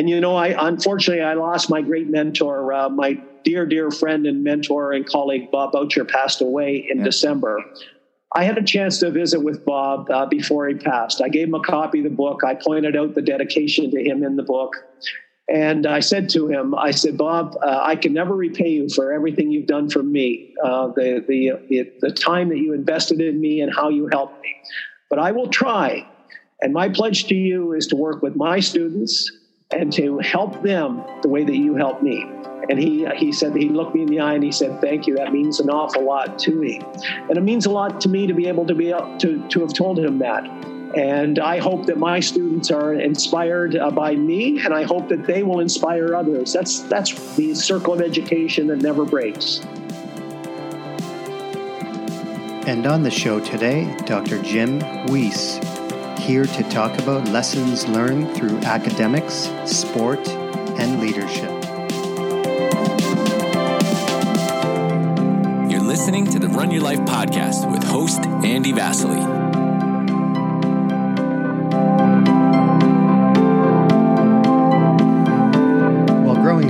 And, you know, unfortunately, I lost my great mentor, my dear, dear friend and mentor and colleague, Bob Boucher, passed away in December. I had a chance to visit with Bob before he passed. I gave him a copy of the book. I pointed out the dedication to him in the book. And I said to him, I said, Bob, I can never repay you for everything you've done for me, the time that you invested in me and how you helped me. But I will try. And my pledge to you is to work with my students and to help them the way that you helped me. And he said, he looked me in the eye and he said, thank you. That means an awful lot to me. And it means a lot to me to be able to have told him that. And I hope that my students are inspired by me, and I hope that they will inspire others. That's the circle of education that never breaks. And on the show today, Dr. Jim Weiss, here to talk about lessons learned through academics, sport, and leadership. You're listening to the Run Your Life podcast with host Andy Vasily.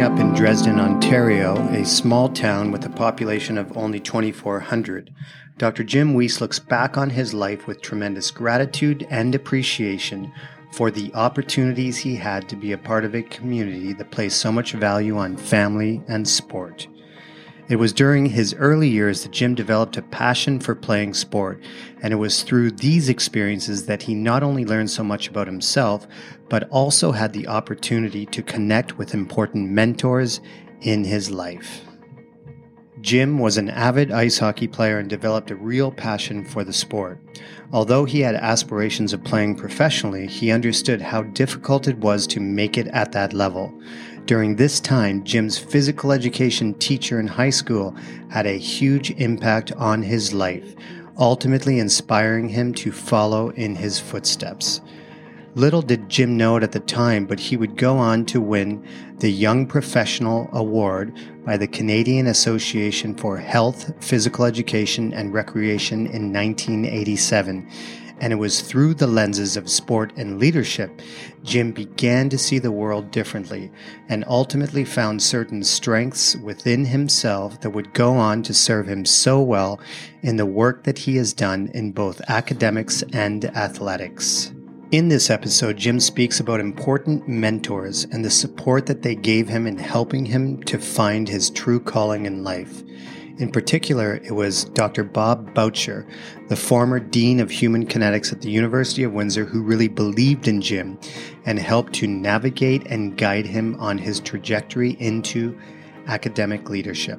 Up in Dresden, Ontario, a small town with a population of only 2,400, Dr. Jim Weiss looks back on his life with tremendous gratitude and appreciation for the opportunities he had to be a part of a community that placed so much value on family and sport. It was during his early years that Jim developed a passion for playing sport, and it was through these experiences that he not only learned so much about himself, but also had the opportunity to connect with important mentors in his life. Jim was an avid ice hockey player and developed a real passion for the sport. Although he had aspirations of playing professionally, he understood how difficult it was to make it at that level. During this time, Jim's physical education teacher in high school had a huge impact on his life, ultimately inspiring him to follow in his footsteps. Little did Jim know it at the time, but he would go on to win the Young Professional Award by the Canadian Association for Health, Physical Education, and Recreation in 1987. And it was through the lenses of sport and leadership, Jim began to see the world differently and ultimately found certain strengths within himself that would go on to serve him so well in the work that he has done in both academics and athletics. In this episode, Jim speaks about important mentors and the support that they gave him in helping him to find his true calling in life. In particular, it was Dr. Bob Boucher, the former Dean of Human Kinetics at the University of Windsor, who really believed in Jim and helped to navigate and guide him on his trajectory into academic leadership.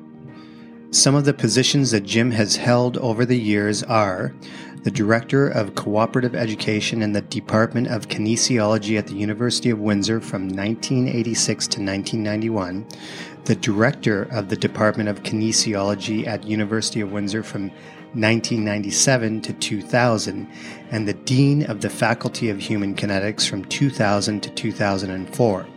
Some of the positions that Jim has held over the years are the Director of Cooperative Education in the Department of Kinesiology at the University of Windsor from 1986 to 1991, the Director of the Department of Kinesiology at University of Windsor from 1997 to 2000, and the Dean of the Faculty of Human Kinetics from 2000 to 2004.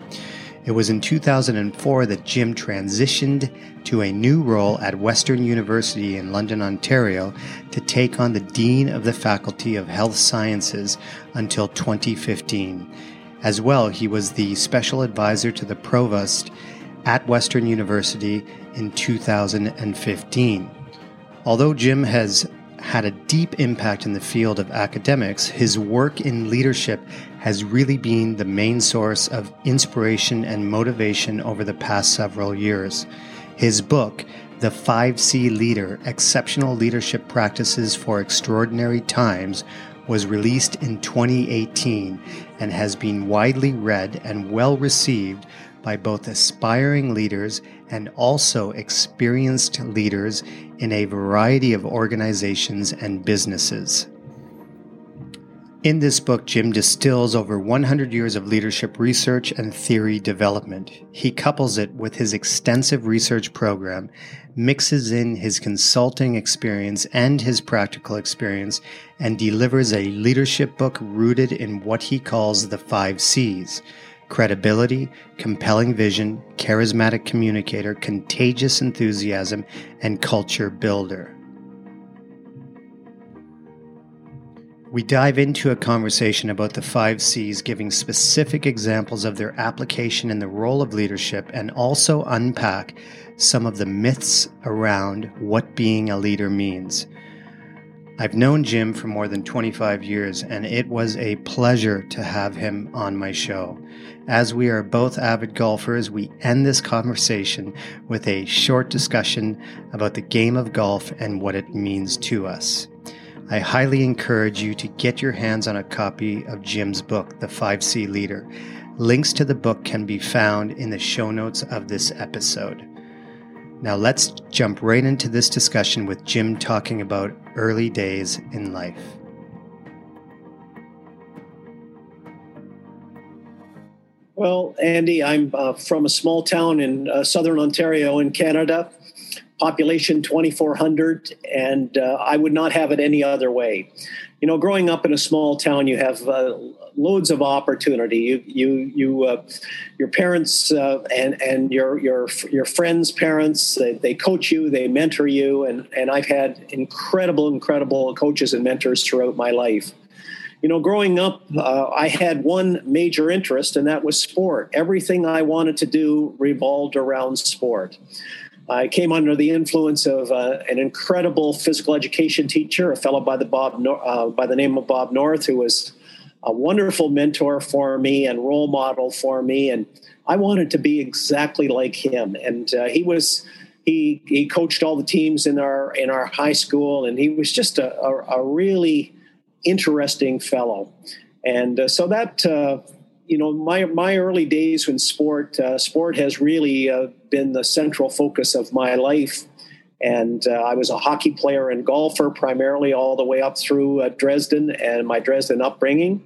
It was in 2004 that Jim transitioned to a new role at Western University in London, Ontario, to take on the Dean of the Faculty of Health Sciences until 2015. As well, he was the Special Advisor to the Provost at Western University in 2015. Although Jim has had a deep impact in the field of academics, his work in leadership has really been the main source of inspiration and motivation over the past several years. His book, The 5C Leader: Exceptional Leadership Practices for Extraordinary Times, was released in 2018 and has been widely read and well received by both aspiring leaders and also experienced leaders in a variety of organizations and businesses. In this book, Jim distills over 100 years of leadership research and theory development. He couples it with his extensive research program, mixes in his consulting experience and his practical experience, and delivers a leadership book rooted in what he calls the 5 C's. Credibility, compelling vision, charismatic communicator, contagious enthusiasm, and culture builder. We dive into a conversation about the 5 C's, giving specific examples of their application in the role of leadership, and also unpack some of the myths around what being a leader means. I've known Jim for more than 25 years, and it was a pleasure to have him on my show. As we are both avid golfers, we end this conversation with a short discussion about the game of golf and what it means to us. I highly encourage you to get your hands on a copy of Jim's book, The 5C Leader. Links to the book can be found in the show notes of this episode. Now let's jump right into this discussion with Jim talking about early days in life. Well, Andy, I'm from a small town in southern Ontario in Canada, population 2,400, and I would not have it any other way. You know, growing up in a small town, you have loads of opportunity. Your parents and your friends' parents, they coach you, they mentor you, and I've had incredible coaches and mentors throughout my life. You know, growing up, I had one major interest, and that was sport. Everything I wanted to do revolved around sport. I came under the influence of an incredible physical education teacher, a fellow by the name of Bob North, who was a wonderful mentor for me and role model for me, and I wanted to be exactly like him. And he coached all the teams in our high school, and he was just a really interesting fellow. And so that. You know, my early days in sport has really been the central focus of my life. And I was a hockey player and golfer primarily all the way up through Dresden and my Dresden upbringing.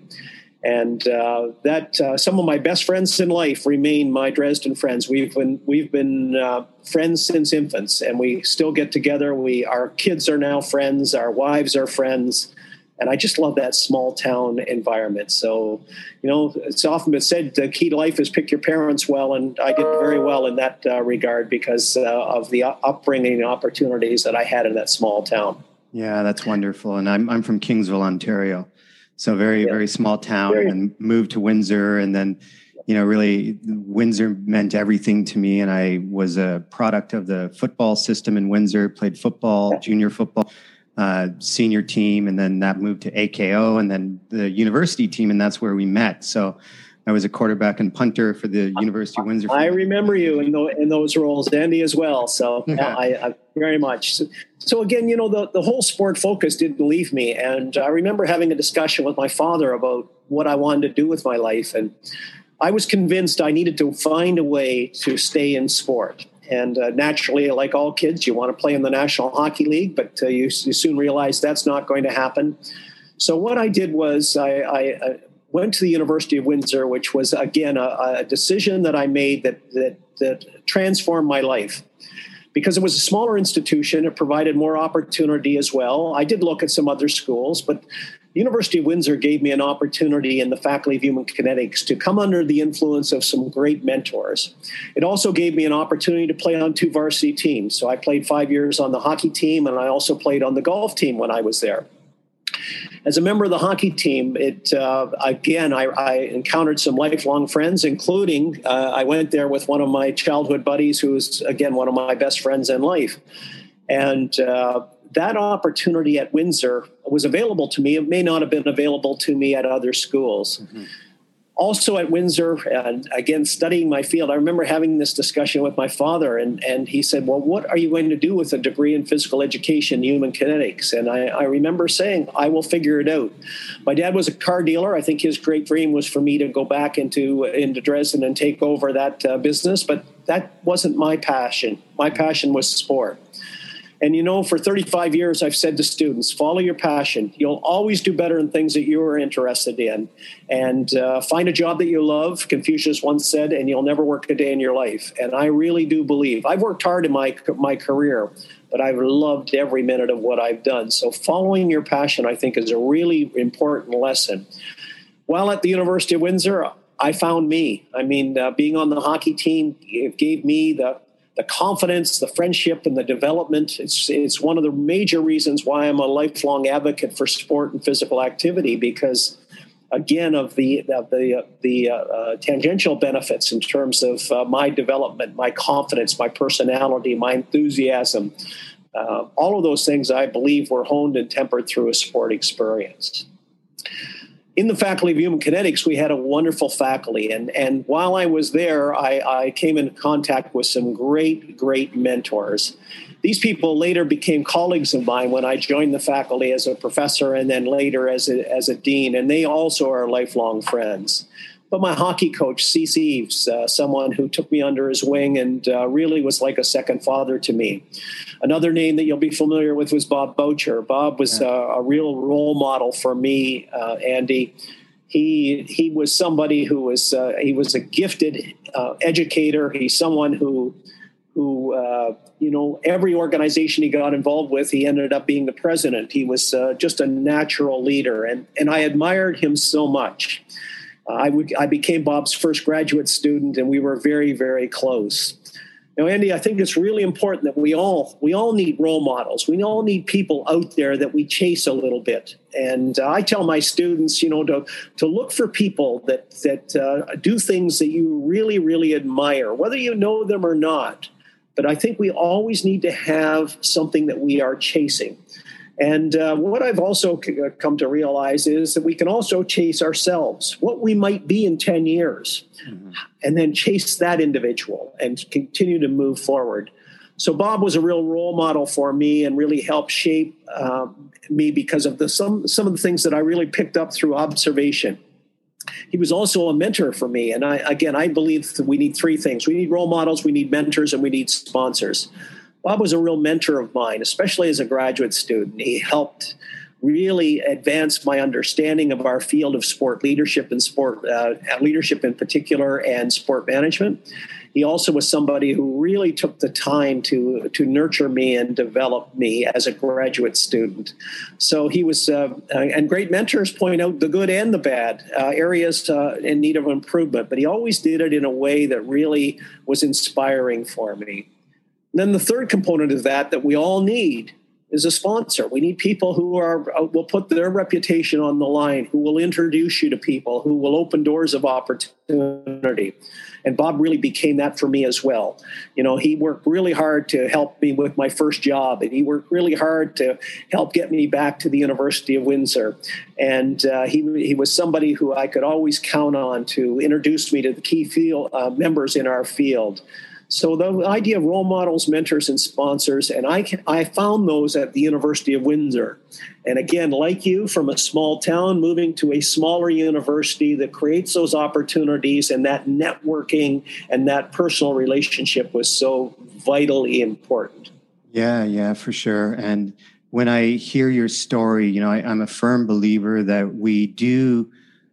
And some of my best friends in life remain my Dresden friends. We've been friends since infants, and we still get together. Our kids are now friends. Our wives are friends. And I just love that small town environment. So, you know, it's often been said the key to life is pick your parents well. And I did very well in that regard because of the upbringing opportunities that I had in that small town. Yeah, that's wonderful. And I'm from Kingsville, Ontario. So very small town, and moved to Windsor. And then, you know, really Windsor meant everything to me. And I was a product of the football system in Windsor, played football, junior football. Senior team, and then that moved to AKO, and then the university team, and that's where we met. So I was a quarterback and punter for the University of Windsor. I remember you in those roles, Andy, as well. So I very much. So again, you know, the whole sport focus didn't leave me, and I remember having a discussion with my father about what I wanted to do with my life, and I was convinced I needed to find a way to stay in sport. And naturally, like all kids, you want to play in the National Hockey League, but you soon realize that's not going to happen. So what I did was I went to the University of Windsor, which was, again, a decision that I made that transformed my life. Because it was a smaller institution, it provided more opportunity as well. I did look at some other schools, but the University of Windsor gave me an opportunity in the Faculty of Human Kinetics to come under the influence of some great mentors. It also gave me an opportunity to play on two varsity teams. So I played 5 years on the hockey team, and I also played on the golf team when I was there. As a member of the hockey team, I encountered some lifelong friends, including I went there with one of my childhood buddies who was, again, one of my best friends in life. And that opportunity at Windsor was available to me. It may not have been available to me at other schools. Mm-hmm. Also at Windsor, and again, studying my field, I remember having this discussion with my father, and he said, well, what are you going to do with a degree in physical education, human kinetics? And I remember saying, I will figure it out. My dad was a car dealer. I think his great dream was for me to go back into Dresden and take over that business, but that wasn't my passion. My passion was sport. And, you know, for 35 years, I've said to students, follow your passion. You'll always do better in things that you are interested in. And find a job that you love, Confucius once said, and you'll never work a day in your life. And I really do believe. I've worked hard in my career, but I've loved every minute of what I've done. So following your passion, I think, is a really important lesson. While at the University of Windsor, I found me. I mean, being on the hockey team, it gave me the the confidence, the friendship, and the development. It's one of the major reasons why I'm a lifelong advocate for sport and physical activity, because, again, of the tangential benefits in terms of my development, my confidence, my personality, my enthusiasm. All of those things, I believe, were honed and tempered through a sport experience. In the Faculty of Human Kinetics, we had a wonderful faculty. And while I was there, I came in contact with some great, great mentors. These people later became colleagues of mine when I joined the faculty as a professor and then later as a dean. And they also are lifelong friends. But my hockey coach, Cece Eves, someone who took me under his wing and really was like a second father to me. Another name that you'll be familiar with was Bob Boucher. Bob was a real role model for me, Andy. He was somebody who was he was a gifted educator. He's someone who you know, every organization he got involved with, he ended up being the president. He was just a natural leader, and I admired him so much. I became Bob's first graduate student, and we were very, very close. Now, Andy, I think it's really important that we all need role models. We all need people out there that we chase a little bit. And I tell my students, you know, to look for people that do things that you really, really admire, whether you know them or not. But I think we always need to have something that we are chasing. And what I've also come to realize is that we can also chase ourselves, what we might be in 10 years, mm-hmm. and then chase that individual and continue to move forward. So Bob was a real role model for me and really helped shape me because of some of the things that I really picked up through observation. He was also a mentor for me. And I believe that we need three things. We need role models, we need mentors, and we need sponsors. Bob was a real mentor of mine, especially as a graduate student. He helped really advance my understanding of our field of sport leadership and leadership in particular and sport management. He also was somebody who really took the time to nurture me and develop me as a graduate student. So he was, and great mentors point out the good and the bad, areas in need of improvement, but he always did it in a way that really was inspiring for me. And then the third component of that we all need is a sponsor. We need people who will put their reputation on the line, who will introduce you to people, who will open doors of opportunity. And Bob really became that for me as well. You know, he worked really hard to help me with my first job, and he worked really hard to help get me back to the University of Windsor. And he was somebody who I could always count on to introduce me to the key field members in our field. So the idea of role models, mentors, and sponsors, and I found those at the University of Windsor. And again, like you, from a small town, moving to a smaller university that creates those opportunities, and that networking and that personal relationship was so vitally important. Yeah, for sure. And when I hear your story, you know, I'm a firm believer that we do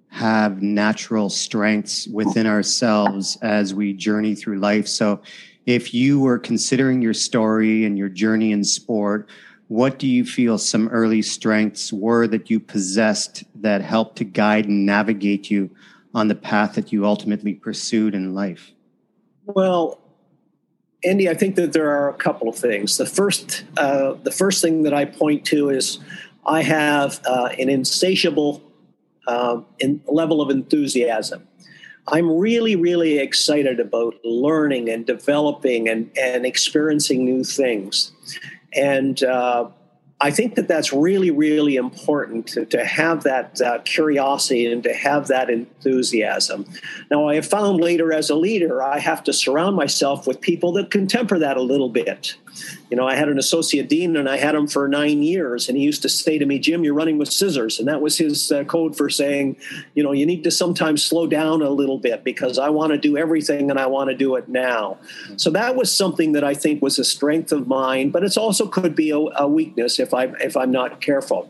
have natural strengths within ourselves as we journey through life. So if you were considering your story and your journey in sport, what do you feel some early strengths were that you possessed that helped to guide and navigate you on the path that you ultimately pursued in life? Well, Andy, I think that there are a couple of things. The first thing that I point to is I have an insatiable level of enthusiasm. I'm really, really excited about learning and developing and experiencing new things. And I think that that's really, really important to have that curiosity and to have that enthusiasm. Now, I have found later as a leader, I have to surround myself with people that can temper that a little bit. You know, I had an associate dean and I had him for 9 years, and he used to say to me, "Jim, you're running with scissors." And that was his code for saying, you know, you need to sometimes slow down a little bit because I want to do everything and I want to do it now. So that was something that I think was a strength of mine, but it's also could be a weakness if I'm not careful.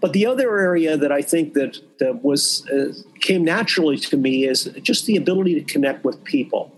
But the other area that I think that was came naturally to me is just the ability to connect with people.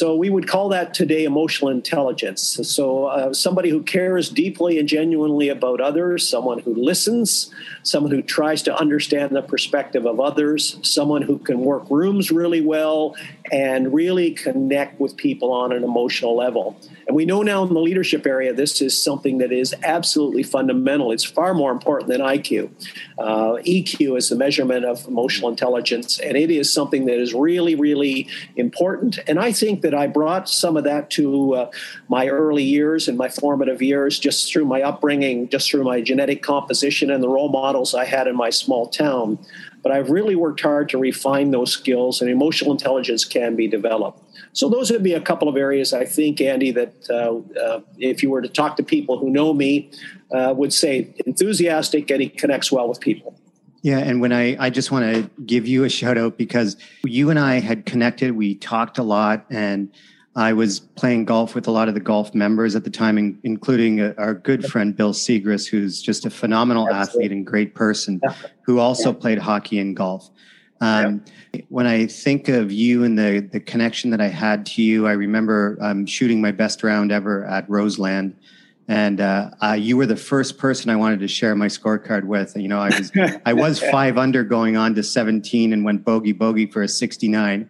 So we would call that today emotional intelligence. So somebody who cares deeply and genuinely about others, someone who listens, someone who tries to understand the perspective of others, someone who can work rooms really well and really connect with people on an emotional level. And we know now in the leadership area, this is something that is absolutely fundamental. It's far more important than IQ. EQ is the measurement of emotional intelligence, and it is something that is really, really important. And I think that I brought some of that to my early years and my formative years, just through my upbringing, just through my genetic composition and the role models I had in my small town. But I've really worked hard to refine those skills, and emotional intelligence can be developed. So those would be a couple of areas, I think, Andy, that if you were to talk to people who know me, would say enthusiastic, and he connects well with people. Yeah, and when I just want to give you a shout out, because you and I had connected, we talked a lot, and I was playing golf with a lot of the golf members at the time, including our good friend, Bill Segrist, who's just a phenomenal athlete and great person, who also played hockey and golf. When I think of you and the connection that I had to you, I remember shooting my best round ever at Roseland. And you were the first person I wanted to share my scorecard with. You know, I was 5 under going on to 17 and went bogey for a 69.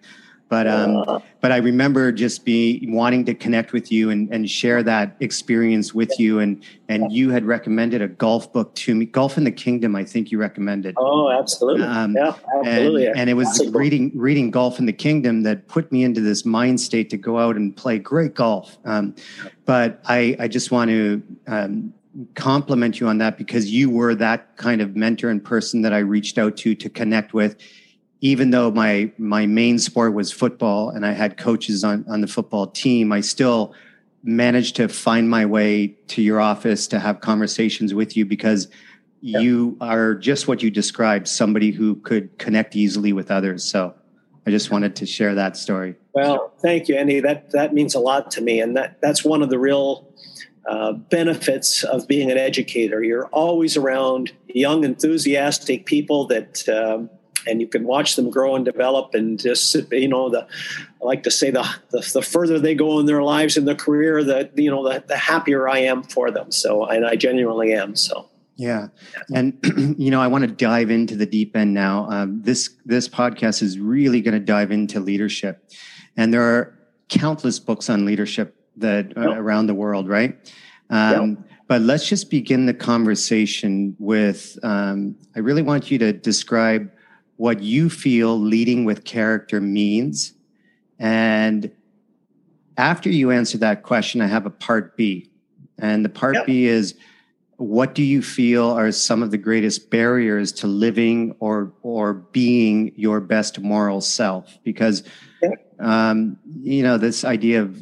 But I remember just wanting to connect with you and share that experience with you. And you had recommended a golf book to me, Golf in the Kingdom, I think you recommended. Oh, absolutely. Absolutely. And it was reading Golf in the Kingdom that put me into this mind state to go out and play great golf. But I just want to compliment you on that, because you were that kind of mentor and person that I reached out to connect with. Even though my main sport was football and I had coaches on the football team, I still managed to find my way to your office to have conversations with you, because you are just what you described, somebody who could connect easily with others. So I just wanted to share that story. Well, thank you, Andy. That means a lot to me. And that's one of the real benefits of being an educator. You're always around young, enthusiastic people that... and you can watch them grow and develop, and just, you know, I like to say the further they go in their lives and their career, the happier I am for them. So, and I genuinely am. So, yeah. And, you know, I want to dive into the deep end now. This podcast is really going to dive into leadership, and there are countless books on leadership that around the world. Right. But let's just begin the conversation with, I really want you to describe what you feel leading with character means. And after you answer that question, I have a part B. And the part B is, what do you feel are some of the greatest barriers to living or being your best moral self? Because, you know, this idea of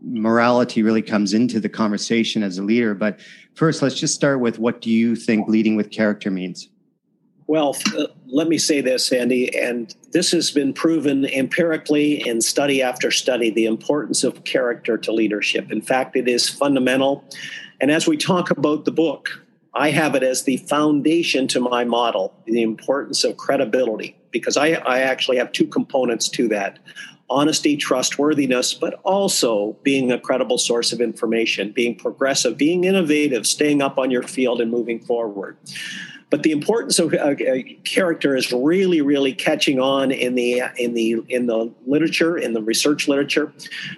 morality really comes into the conversation as a leader. But first, let's just start with, what do you think leading with character means? Well, let me say this, Andy, and this has been proven empirically in study after study, the importance of character to leadership. In fact, it is fundamental. And as we talk about the book, I have it as the foundation to my model, the importance of credibility, because I actually have two components to that: honesty, trustworthiness, but also being a credible source of information, being progressive, being innovative, staying up on your field and moving forward. But the importance of character is really, really catching on in the literature, in the research literature.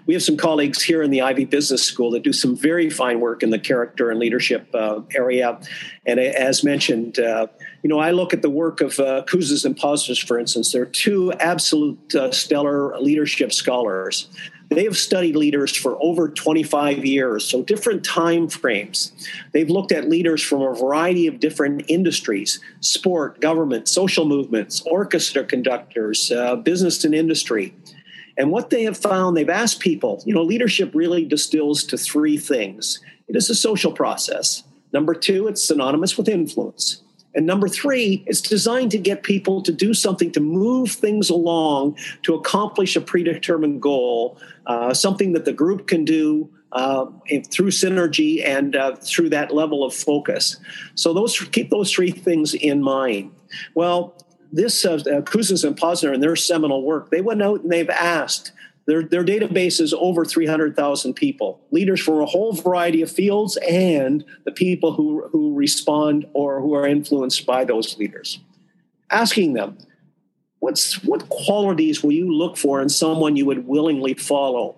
We have some colleagues here in the Ivy Business School that do some very fine work in the character and leadership area. And as mentioned, you know, I look at the work of Kouzes and Posner, for instance. They're two absolute stellar leadership scholars. They have studied leaders for over 25 years, so different time frames. They've looked at leaders from a variety of different industries: sport, government, social movements, orchestra conductors, business and industry. And what they have found, they've asked people, you know, leadership really distills to three things. It is a social process. Number two, it's synonymous with influence. And number three, it's designed to get people to do something, to move things along, to accomplish a predetermined goal, something that the group can do through synergy and through that level of focus. So keep those three things in mind. Well, this Kouzes and Posner, in their seminal work, they went out and they've asked. Their database is over 300,000 people, leaders from a whole variety of fields, and the people who respond or who are influenced by those leaders. Asking them, what qualities will you look for in someone you would willingly follow?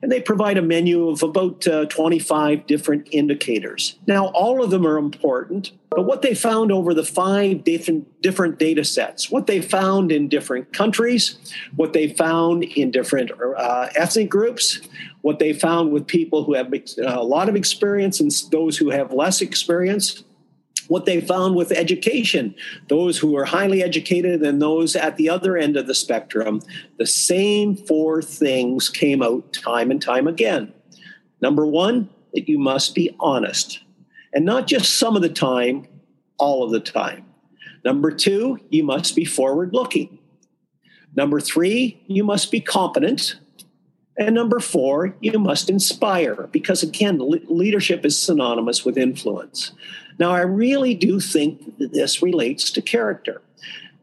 And they provide a menu of about 25 different indicators. Now, all of them are important, but what they found over the five different data sets, what they found in different countries, what they found in different ethnic groups, what they found with people who have a lot of experience and those who have less experience, what they found with education, those who are highly educated and those at the other end of the spectrum, the same four things came out time and time again. Number one, that you must be honest, and not just some of the time, all of the time. Number two, you must be forward-looking. Number three, you must be competent. And number four, you must inspire, because again, leadership is synonymous with influence. Now, I really do think that this relates to character.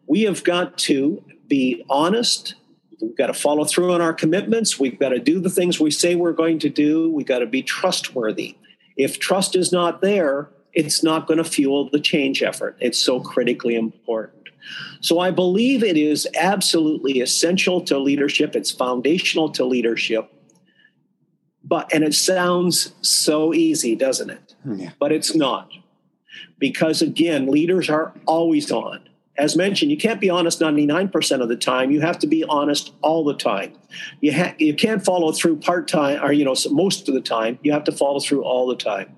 We have got to be honest. We've got to follow through on our commitments. We've got to do the things we say we're going to do. We've got to be trustworthy. If trust is not there, it's not going to fuel the change effort. It's so critically important. So I believe it is absolutely essential to leadership. It's foundational to leadership. And it sounds so easy, doesn't it? Yeah. But it's not. Because, again, leaders are always on. As mentioned, you can't be honest 99% of the time. You have to be honest all the time. You can't follow through part-time or, most of the time. You have to follow through all the time.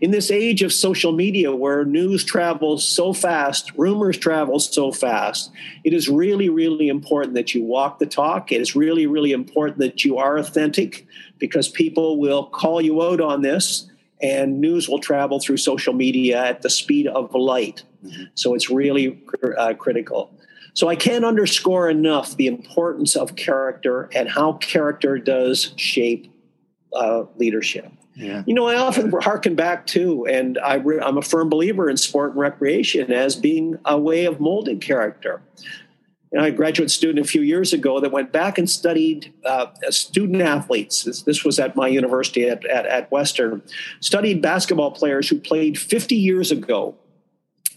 In this age of social media where news travels so fast, rumors travel so fast, it is really, really important that you walk the talk. It is really, really important that you are authentic, because people will call you out on this. And news will travel through social media at the speed of light. So it's really critical. So I can't underscore enough the importance of character and how character does shape leadership. Yeah. I often harken back to, and I'm a firm believer in sport and recreation as being a way of molding character. And I had a graduate student a few years ago that went back and studied student athletes. This was at my university at Western. Studied basketball players who played 50 years ago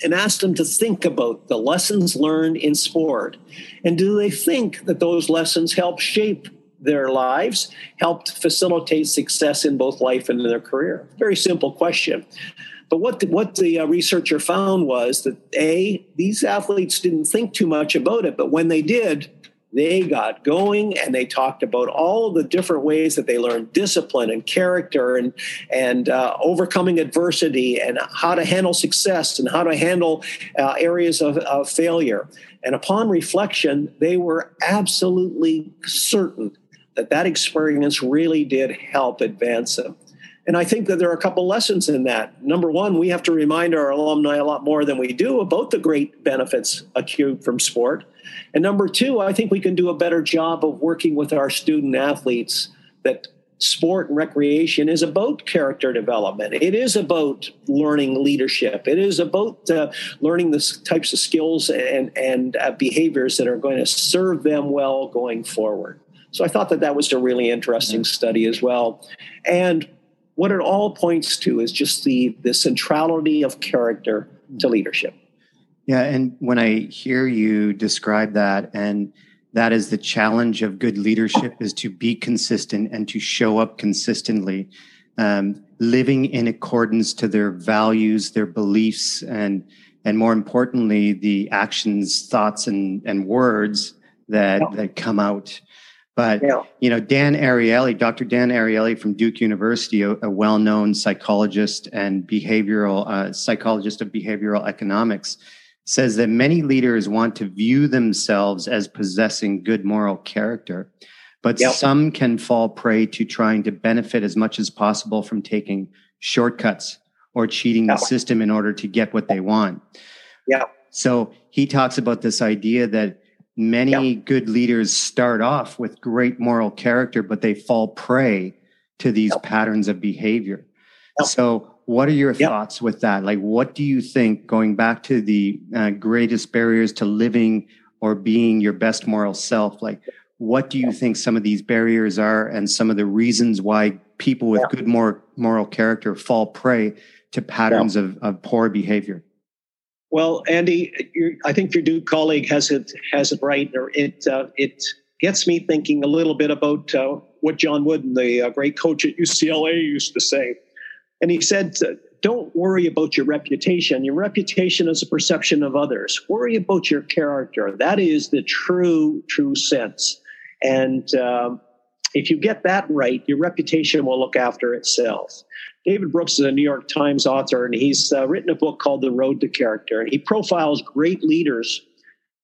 and asked them to think about the lessons learned in sport. And do they think that those lessons helped shape their lives, helped facilitate success in both life and in their career? Very simple question. But what the researcher found was that, A, these athletes didn't think too much about it, but when they did, they got going and they talked about all the different ways that they learned discipline and character and overcoming adversity and how to handle success and how to handle areas of failure. And upon reflection, they were absolutely certain that experience really did help advance them. And I think that there are a couple lessons in that. Number one, we have to remind our alumni a lot more than we do about the great benefits accrued from sport. And number two, I think we can do a better job of working with our student athletes that sport and recreation is about character development. It is about learning leadership. It is about learning the types of skills and behaviors that are going to serve them well going forward. So I thought that was a really interesting study as well. And what it all points to is just the centrality of character to leadership. Yeah, and when I hear you describe that, and that is the challenge of good leadership, is to be consistent and to show up consistently, living in accordance to their values, their beliefs, and more importantly, the actions, thoughts, and words that come out. But, Dan Ariely, Dr. Dan Ariely from Duke University, a well-known psychologist and psychologist of behavioral economics, says that many leaders want to view themselves as possessing good moral character, but some can fall prey to trying to benefit as much as possible from taking shortcuts or cheating the system in order to get what they want. Yeah. So he talks about this idea that many good leaders start off with great moral character, but they fall prey to these patterns of behavior. So what are your thoughts with that? Like, what do you think, going back to the greatest barriers to living or being your best moral self, like, what do you think some of these barriers are and some of the reasons why people with good moral character fall prey to patterns of poor behavior? Well, Andy, I think your Duke colleague has it right. It gets me thinking a little bit about what John Wooden, the great coach at UCLA, used to say. And he said, don't worry about your reputation. Your reputation is a perception of others. Worry about your character. That is the true sense. And if you get that right, your reputation will look after itself. David Brooks is a New York Times author, and he's written a book called The Road to Character. And he profiles great leaders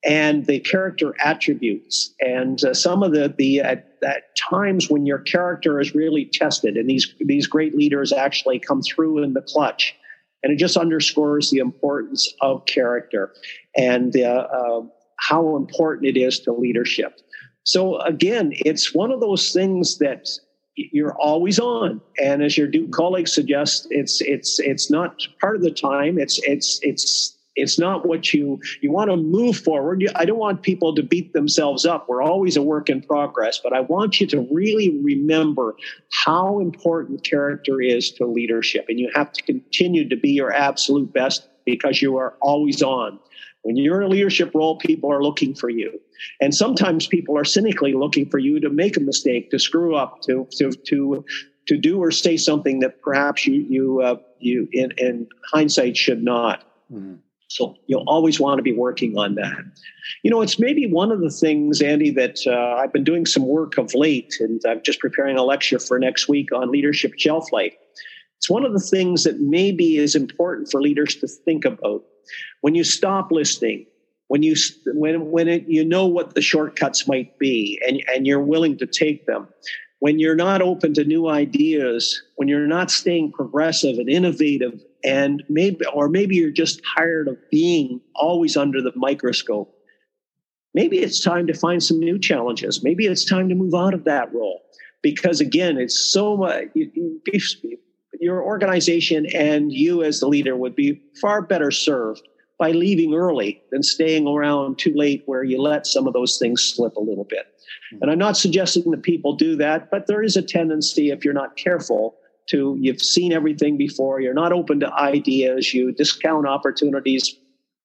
and the character attributes. And some of the at times when your character is really tested, and these great leaders actually come through in the clutch. And it just underscores the importance of character and how important it is to leadership. So again, it's one of those things that you're always on. And as your Duke colleague suggests, it's not part of the time. It's not what you want to move forward. I don't want people to beat themselves up. We're always a work in progress, but I want you to really remember how important character is to leadership. And you have to continue to be your absolute best because you are always on. When you're in a leadership role, people are looking for you. And sometimes people are cynically looking for you to make a mistake, to screw up, to do or say something that perhaps you in hindsight should not. Mm-hmm. So you'll always want to be working on that. You know, it's maybe one of the things, Andy, that I've been doing some work of late, and I'm just preparing a lecture for next week on leadership shelf life. It's one of the things that maybe is important for leaders to think about. When you stop listening, you know what the shortcuts might be and you're willing to take them, when you're not open to new ideas, when you're not staying progressive and innovative, and maybe you're just tired of being always under the microscope, maybe it's time to find some new challenges. Maybe it's time to move out of that role, because again, it's so much. Your organization and you as the leader would be far better served by leaving early than staying around too late where you let some of those things slip a little bit. And I'm not suggesting that people do that, but there is a tendency, if you're not careful, to you've seen everything before, you're not open to ideas, you discount opportunities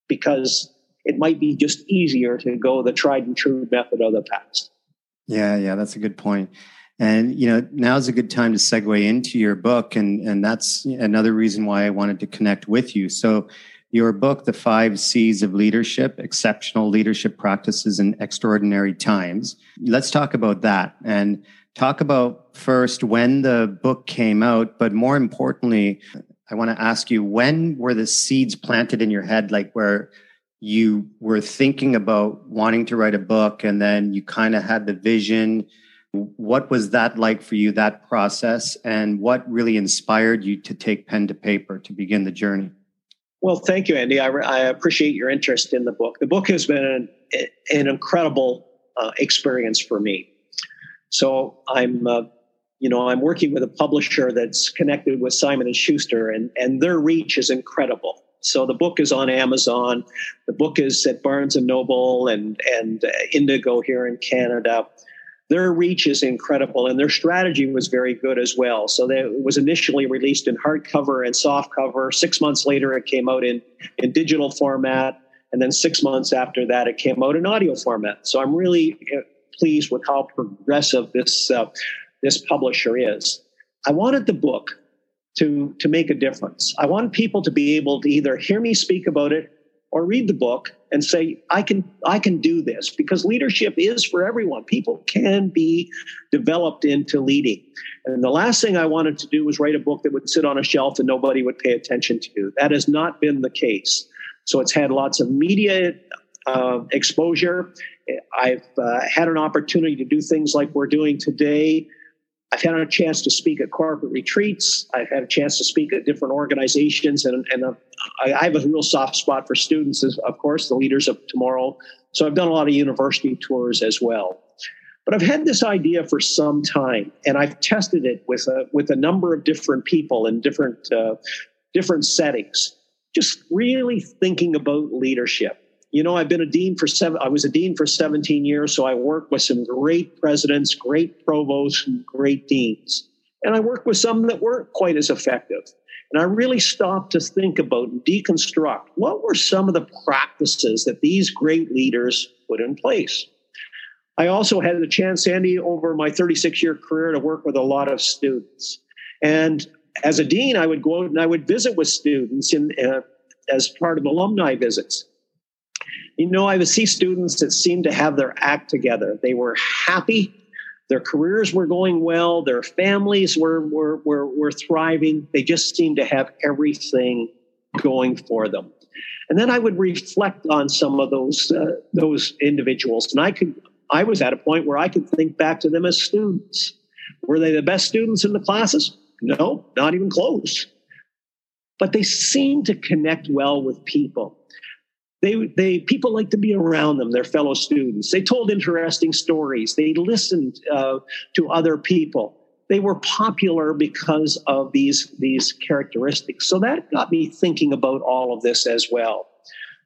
because it might be just easier to go the tried and true method of the past. Yeah, that's a good point. And, you know, now's a good time to segue into your book. And that's another reason why I wanted to connect with you. So your book, The 5 C's of Leadership, Exceptional Leadership Practices in Extraordinary Times. Let's talk about that and talk about first when the book came out. But more importantly, I want to ask you, when were the seeds planted in your head, like where you were thinking about wanting to write a book and then you kind of had the vision? What was that like for you, that process, and what really inspired you to take pen to paper to begin the journey? Well, thank you, Andy. I appreciate your interest in the book. The book has been an incredible experience for me. So I'm working with a publisher that's connected with Simon & Schuster, and their reach is incredible. So the book is on Amazon. The book is at Barnes & Noble and Indigo here in Canada. Their reach is incredible, and their strategy was very good as well. So it was initially released in hardcover and softcover. 6 months later, it came out in digital format. And then 6 months after that, it came out in audio format. So I'm really pleased with how progressive this publisher is. I wanted the book to make a difference. I wanted people to be able to either hear me speak about it or read the book and say, I can do this, because leadership is for everyone. People can be developed into leading. And the last thing I wanted to do was write a book that would sit on a shelf and nobody would pay attention to. That has not been the case. So it's had lots of media exposure. I've had an opportunity to do things like we're doing today. I've had a chance to speak at corporate retreats. I've had a chance to speak at different organizations. And I have a real soft spot for students, of course, the leaders of tomorrow. So I've done a lot of university tours as well. But I've had this idea for some time, and I've tested it with a number of different people in different settings, just really thinking about leadership. You know, I was a dean for 17 years, so I worked with some great presidents, great provosts, and great deans. And I worked with some that weren't quite as effective. And I really stopped to think about and deconstruct what were some of the practices that these great leaders put in place. I also had the chance, Andy, over my 36-year career to work with a lot of students. And as a dean, I would go out and I would visit with students in as part of alumni visits. You know, I would see students that seemed to have their act together. They were happy. Their careers were going well. Their families were thriving. They just seemed to have everything going for them. And then I would reflect on some of those individuals, and I was at a point where I could think back to them as students. Were they the best students in the classes? No, not even close. But they seemed to connect well with people. People like to be around them, their fellow students. They told interesting stories. They listened to other people. They were popular because of these characteristics. So that got me thinking about all of this as well.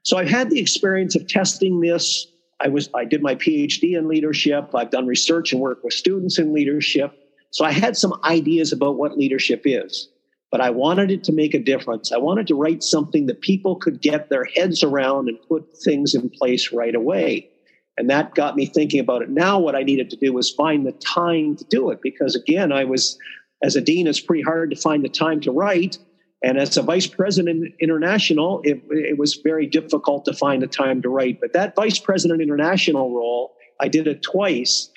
So I've had the experience of testing this. I did my PhD in leadership. I've done research and work with students in leadership. So I had some ideas about what leadership is. But I wanted it to make a difference. I wanted to write something that people could get their heads around and put things in place right away. And that got me thinking about it. Now what I needed to do was find the time to do it, because again, as a dean, it's pretty hard to find the time to write. And as a vice president international, it was very difficult to find the time to write. But that vice president international role, I did it twice.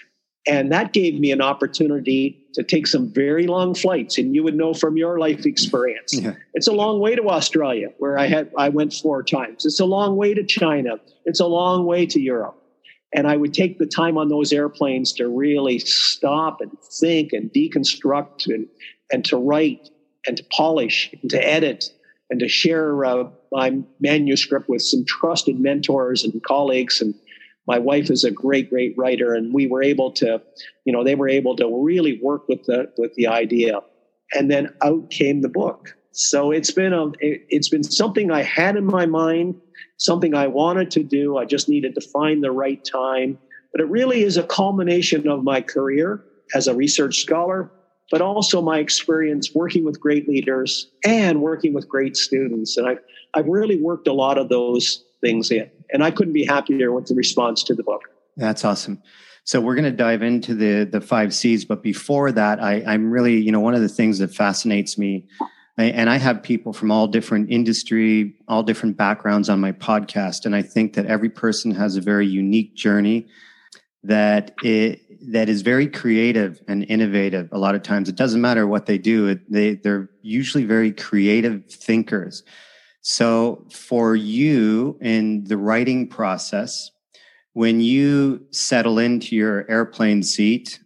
And that gave me an opportunity to take some very long flights. And you would know from your life experience, It's a long way to Australia, where I went 4 times. It's a long way to China. It's a long way to Europe. And I would take the time on those airplanes to really stop and think and deconstruct and to write and to polish and to edit and to share my manuscript with some trusted mentors and colleagues. And my wife is a great, great writer, and we were able to, they were able to really work with the idea, and then out came the book. So it's been something I had in my mind, something I wanted to do. I just needed to find the right time, but it really is a culmination of my career as a research scholar, but also my experience working with great leaders and working with great students, and I've really worked a lot of those things in. And I couldn't be happier with the response to the book. That's awesome. So we're going to dive into the 5 C's. But before that, I'm really, one of the things that fascinates me, and I have people from all different industry, all different backgrounds on my podcast. And I think that every person has a very unique journey that is very creative and innovative. A lot of times, it doesn't matter what they do. They're usually very creative thinkers. So for you in the writing process, when you settle into your airplane seat,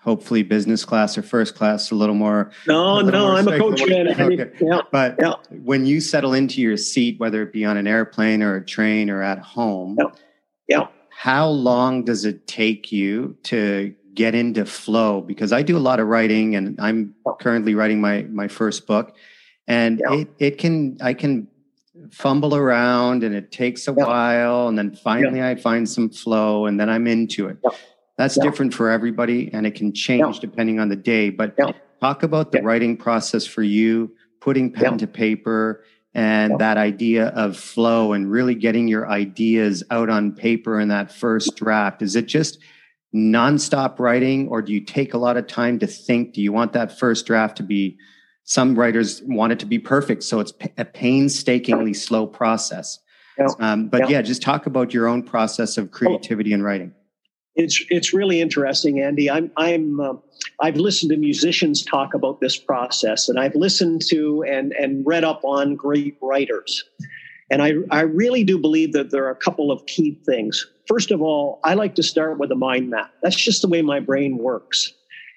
hopefully business class or first class, a little more. No, I'm a coach. Okay. Yeah, but yeah. When you settle into your seat, whether it be on an airplane or a train or at home, yeah. How long does it take you to get into flow? Because I do a lot of writing, and I'm currently writing my first book. And I can fumble around, and it takes a while, and then finally I find some flow, and then I'm into it. That's different for everybody, and it can change depending on the day. But talk about the writing process for you, putting pen to paper, and that idea of flow, and really getting your ideas out on paper in that first draft. Is it just nonstop writing, or do you take a lot of time to think? Do you want that first draft to be... Some writers want it to be perfect, so it's a painstakingly slow process. Just talk about your own process of creativity in writing. It's really interesting, Andy. I've listened to musicians talk about this process, and I've listened to and read up on great writers. And I really do believe that there are a couple of key things. First of all, I like to start with a mind map. That's just the way my brain works.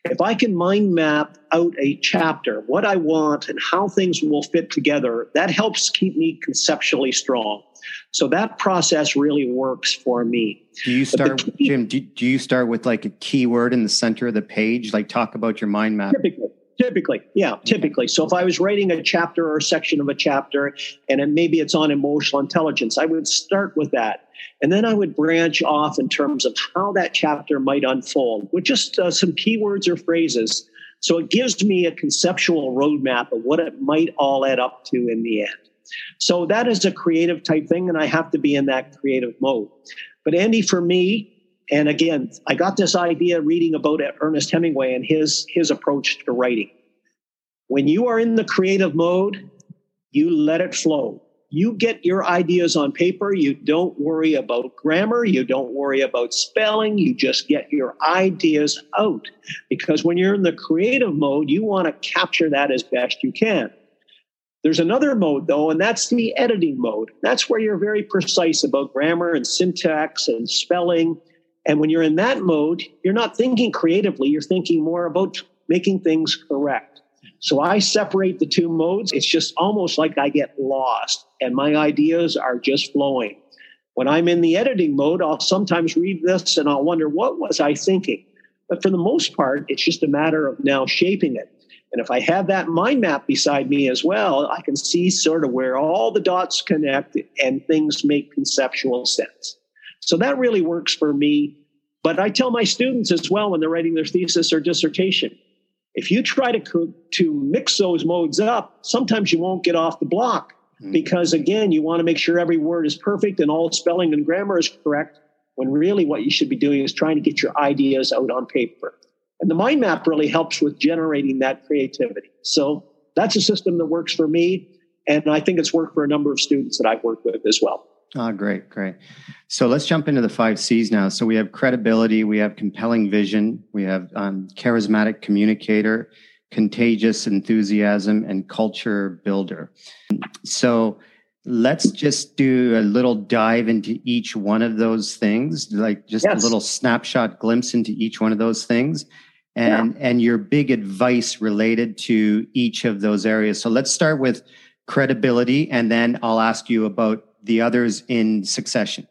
If I can mind map out a chapter, what I want and how things will fit together, that helps keep me conceptually strong. So that process really works for me. Do you start with like a keyword in the center of the page? Like talk about your mind map. Typically. So if I was writing a chapter or a section of a chapter, and maybe it's on emotional intelligence, I would start with that. And then I would branch off in terms of how that chapter might unfold with just some keywords or phrases So it gives me a conceptual roadmap of what it might all add up to in the end. So that is a creative type thing, and I have to be in that creative mode. But Andy, for me, and again, I got this idea reading about Ernest Hemingway and his approach to writing. When you are in the creative mode, you let it flow. You get your ideas on paper. You don't worry about grammar. You don't worry about spelling. You just get your ideas out. Because when you're in the creative mode, you want to capture that as best you can. There's another mode, though, and that's the editing mode. That's where you're very precise about grammar and syntax and spelling. And when you're in that mode, you're not thinking creatively. You're thinking more about making things correct. So I separate the two modes. It's just almost like I get lost and my ideas are just flowing. When I'm in the editing mode, I'll sometimes read this and I'll wonder, what was I thinking? But for the most part, it's just a matter of now shaping it. And if I have that mind map beside me as well, I can see sort of where all the dots connect and things make conceptual sense. So that really works for me. But I tell my students as well when they're writing their thesis or dissertation, if you try to mix those modes up, sometimes you won't get off the block. Because, again, you want to make sure every word is perfect and all spelling and grammar is correct, when really what you should be doing is trying to get your ideas out on paper. And the mind map really helps with generating that creativity. So that's a system that works for me. And I think it's worked for a number of students that I've worked with as well. Ah, great, great. So let's jump into the 5 C's now. So we have credibility, we have compelling vision, we have charismatic communicator, contagious enthusiasm, and culture builder. So let's just do a little dive into each one of those things, like just a little snapshot glimpse into each one of those things. And your big advice related to each of those areas. So let's start with credibility, and then I'll ask you about the others in succession.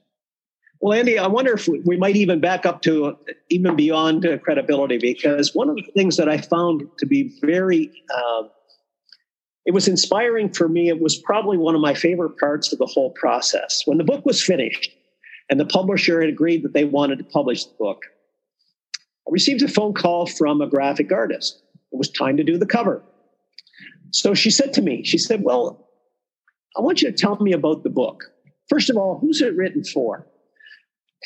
Well, Andy, I wonder if we might even back up to even beyond credibility, because one of the things that I found to be very, it was inspiring for me. It was probably one of my favorite parts of the whole process. When the book was finished and the publisher had agreed that they wanted to publish the book, I received a phone call from a graphic artist. It was time to do the cover. So she said to me, she said, well, I want you to tell me about the book. First of all, who's it written for?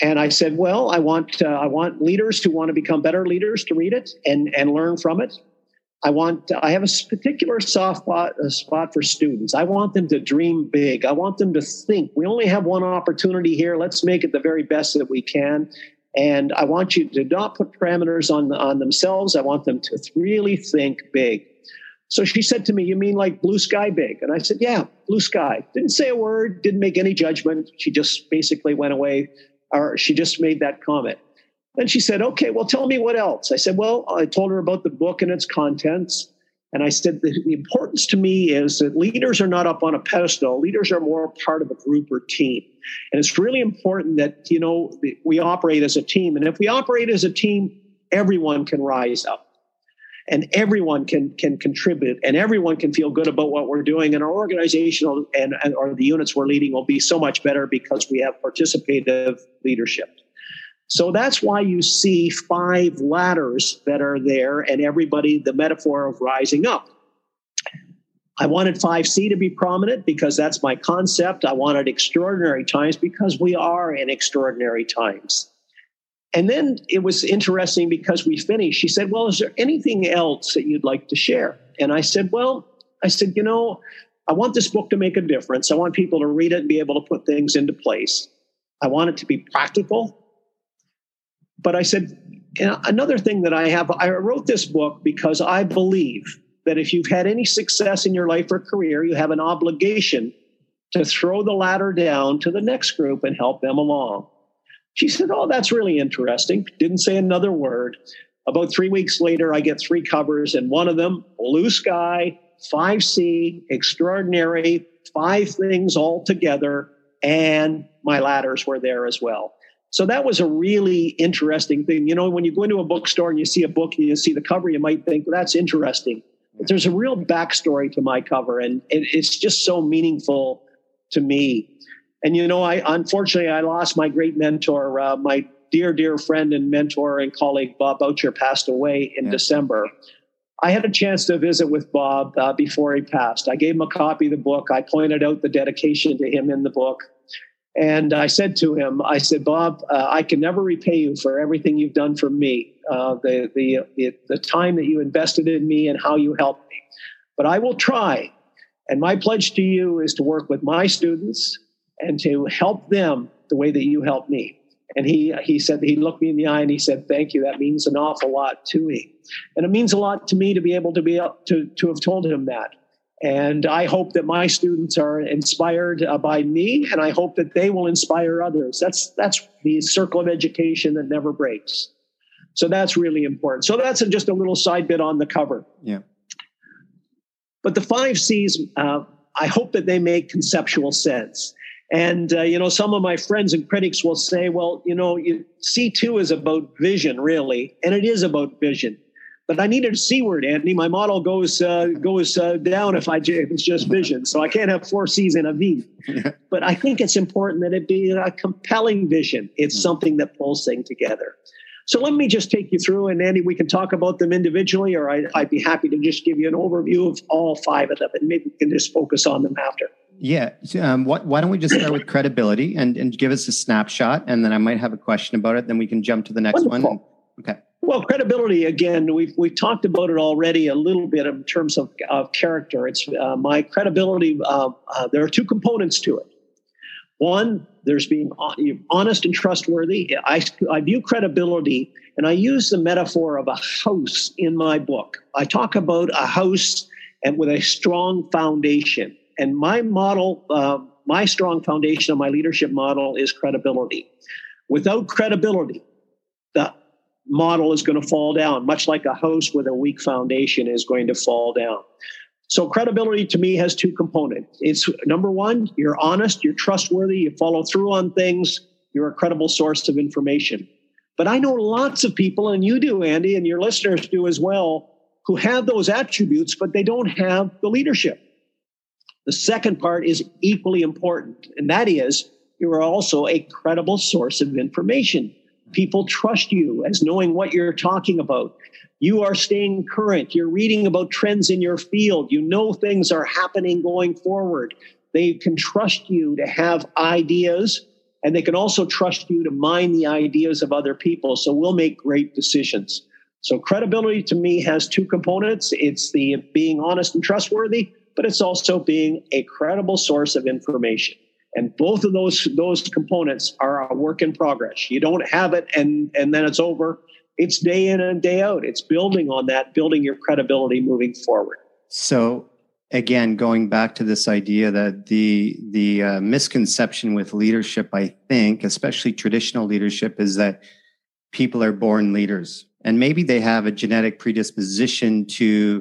And I said, well, I want leaders who want to become better leaders to read it and learn from it. I have a particular soft spot for students. I want them to dream big. I want them to think. We only have one opportunity here. Let's make it the very best that we can. And I want you to not put parameters on themselves. I want them to really think big. So she said to me, you mean like blue sky big? And I said, yeah, blue sky. Didn't say a word, didn't make any judgment. She just basically went away, or she just made that comment. Then she said, okay, well, tell me what else. I said, well, I told her about the book and its contents. And I said, the importance to me is that leaders are not up on a pedestal. Leaders are more part of a group or team. And it's really important that, you know, we operate as a team. And if we operate as a team, everyone can rise up. And everyone can contribute, and everyone can feel good about what we're doing. And our organizational and or the units we're leading will be so much better because we have participative leadership. So that's why you see 5 ladders that are there, and everybody, the metaphor of rising up. I wanted 5C to be prominent because that's my concept. I wanted extraordinary times because we are in extraordinary times. And then it was interesting because we finished. She said, well, is there anything else that you'd like to share? And I said, you know, I want this book to make a difference. I want people to read it and be able to put things into place. I want it to be practical. But I said, you know, another thing that I wrote this book because I believe that if you've had any success in your life or career, you have an obligation to throw the ladder down to the next group and help them along. She said, oh, that's really interesting. Didn't say another word. About 3 weeks later, I get 3 covers, and one of them, blue sky, 5C, extraordinary, 5 things all together, and my ladders were there as well. So that was a really interesting thing. You know, when you go into a bookstore and you see a book and you see the cover, you might think, well, that's interesting. But there's a real backstory to my cover, and it's just so meaningful to me. And, you know, I lost my great mentor, my dear, dear friend and mentor and colleague, Bob Boucher, passed away in December. I had a chance to visit with Bob before he passed. I gave him a copy of the book. I pointed out the dedication to him in the book. And I said to him, I said, Bob, I can never repay you for everything you've done for me, the time that you invested in me and how you helped me. But I will try. And my pledge to you is to work with my students and to help them the way that you helped me. And he said, he looked me in the eye and he said, thank you. That means an awful lot to me. And it means a lot to me to be able to be up to have told him that. And I hope that my students are inspired by me, and I hope that they will inspire others. That's the circle of education that never breaks. So that's really important. So that's just a little side bit on the cover. Yeah. But the 5 C's, I hope that they make conceptual sense. And, you know, some of my friends and critics will say, well, you know, C2 is about vision, really. And it is about vision. But I needed a C word, Andy. My model goes down if it's just vision. So I can't have 4 C's and a V. Yeah. But I think it's important that it be a compelling vision. It's something that pulls things together. So let me just take you through, and Andy, we can talk about them individually, or I'd be happy to just give you an overview of all five of them, and maybe we can just focus on them after. Yeah. Why don't we just start with credibility and give us a snapshot, and then I might have a question about it. Then we can jump to the next one. Okay. Well, credibility, again, we've talked about it already a little bit in terms of character. It's my credibility. There are two components to it. One, there's being honest and trustworthy. I view credibility, and I use the metaphor of a house in my book. I talk about a house and with a strong foundation. And my model, my strong foundation of my leadership model is credibility. Without credibility, the model is going to fall down, much like a house with a weak foundation is going to fall down. So credibility to me has two components. It's number one, you're honest, you're trustworthy, you follow through on things, you're a credible source of information. But I know lots of people, and you do, Andy, and your listeners do as well, who have those attributes, but they don't have the leadership. The second part is equally important, and that is you're also a credible source of information. People trust you as knowing what you're talking about. You are staying current. You're reading about trends in your field. You know things are happening going forward. They can trust you to have ideas, and they can also trust you to mine the ideas of other people. So we'll make great decisions. So credibility to me has two components. It's the being honest and trustworthy, but it's also being a credible source of information. And both of those components are a work in progress. You don't have it and then it's over. It's day in and day out. It's building on that, building your credibility moving forward. So again, going back to this idea that the misconception with leadership, I think, especially traditional leadership, is that people are born leaders. And maybe they have a genetic predisposition to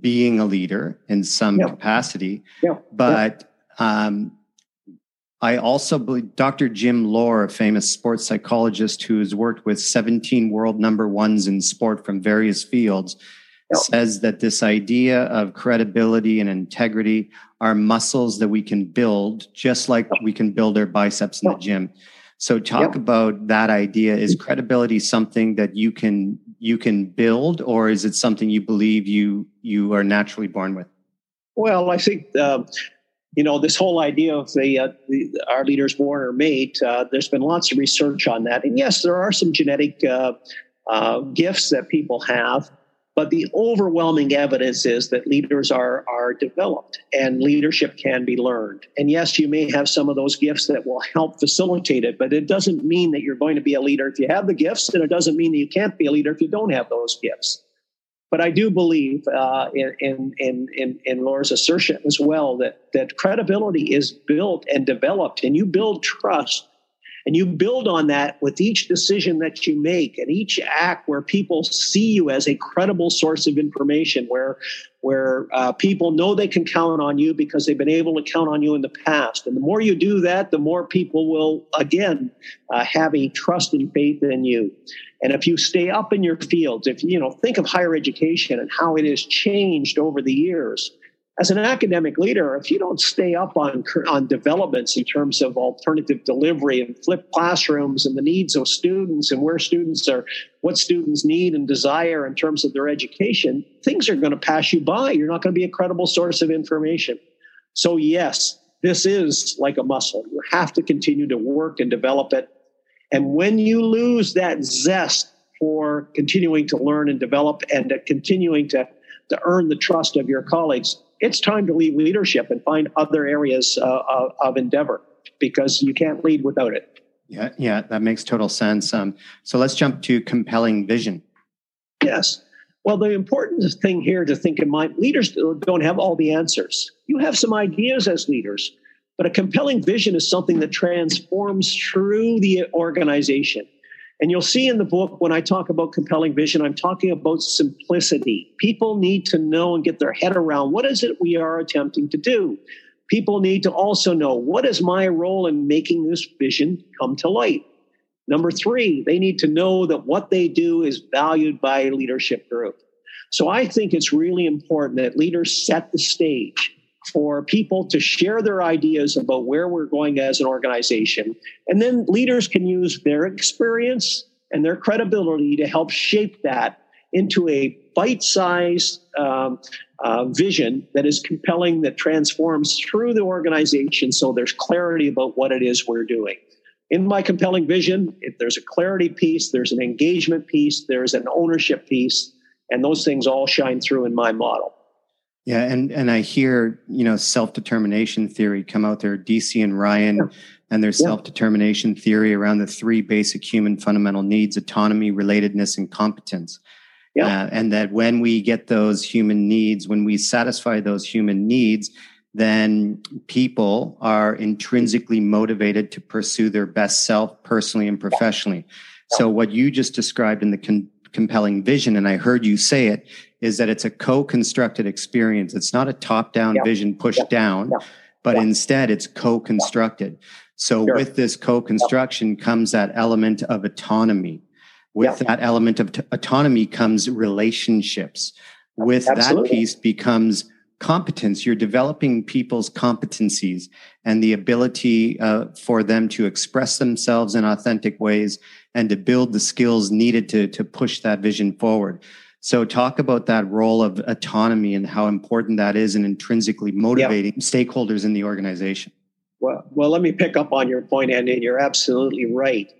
being a leader in some capacity. Yeah. But I also believe Dr. Jim Lohr, a famous sports psychologist who has worked with 17 world number ones in sport from various fields, says that this idea of credibility and integrity are muscles that we can build, just like we can build our biceps in the gym. So talk about that idea. Is credibility something that you can build, or is it something you believe you are naturally born with? Well, I think you know, this whole idea of our leaders born or made, there's been lots of research on that. And yes, there are some genetic gifts that people have, but the overwhelming evidence is that leaders are developed and leadership can be learned. And yes, you may have some of those gifts that will help facilitate it, but it doesn't mean that you're going to be a leader if you have the gifts, and it doesn't mean that you can't be a leader if you don't have those gifts. But I do believe in Laura's assertion as well that credibility is built and developed, and you build trust, and you build on that with each decision that you make and each act where people see you as a credible source of information, where people know they can count on you because they've been able to count on you in the past. And the more you do that, the more people will, again, have a trust and faith in you. And if you stay up in your fields, if you know, think of higher education and how it has changed over the years, as an academic leader, if you don't stay up on developments in terms of alternative delivery and flipped classrooms and the needs of students and where students are, what students need and desire in terms of their education, things are going to pass you by. You're not going to be a credible source of information. So yes, this is like a muscle. You have to continue to work and develop it. And when you lose that zest for continuing to learn and develop and continuing to earn the trust of your colleagues, it's time to leave leadership and find other areas of endeavor, because you can't lead without it. Yeah, that makes total sense. So let's jump to compelling vision. Yes. Well, the important thing here to think in mind, leaders don't have all the answers. You have some ideas as leaders, but a compelling vision is something that transforms through the organization. And you'll see in the book, when I talk about compelling vision, I'm talking about simplicity. People need to know and get their head around, what is it we are attempting to do? People need to also know, what is my role in making this vision come to light? Number three, they need to know that what they do is valued by a leadership group. So I think it's really important that leaders set the stage for people to share their ideas about where we're going as an organization. And then leaders can use their experience and their credibility to help shape that into a bite-sized vision that is compelling, that transforms through the organization so there's clarity about what it is we're doing. In my compelling vision, if there's a clarity piece, there's an engagement piece, there's an ownership piece, and those things all shine through in my model. Yeah, and I hear, self-determination theory come out there, Deci and Ryan, and their self-determination theory around the three basic human fundamental needs: autonomy, relatedness, and competence. Yeah. And that when we get those human needs, when we satisfy those human needs, then people are intrinsically motivated to pursue their best self personally and professionally. Yeah. So what you just described in the compelling vision, and I heard you say it, is that it's a co-constructed experience. It's not a top-down vision pushed down, but instead it's co-constructed. So with this co-construction comes that element of autonomy. With that element of autonomy comes relationships. With that piece becomes competence. You're developing people's competencies and the ability for them to express themselves in authentic ways and to build the skills needed to push that vision forward. So talk about that role of autonomy and how important that is in intrinsically motivating stakeholders in the organization. Well, let me pick up on your point, Andy. You're absolutely right.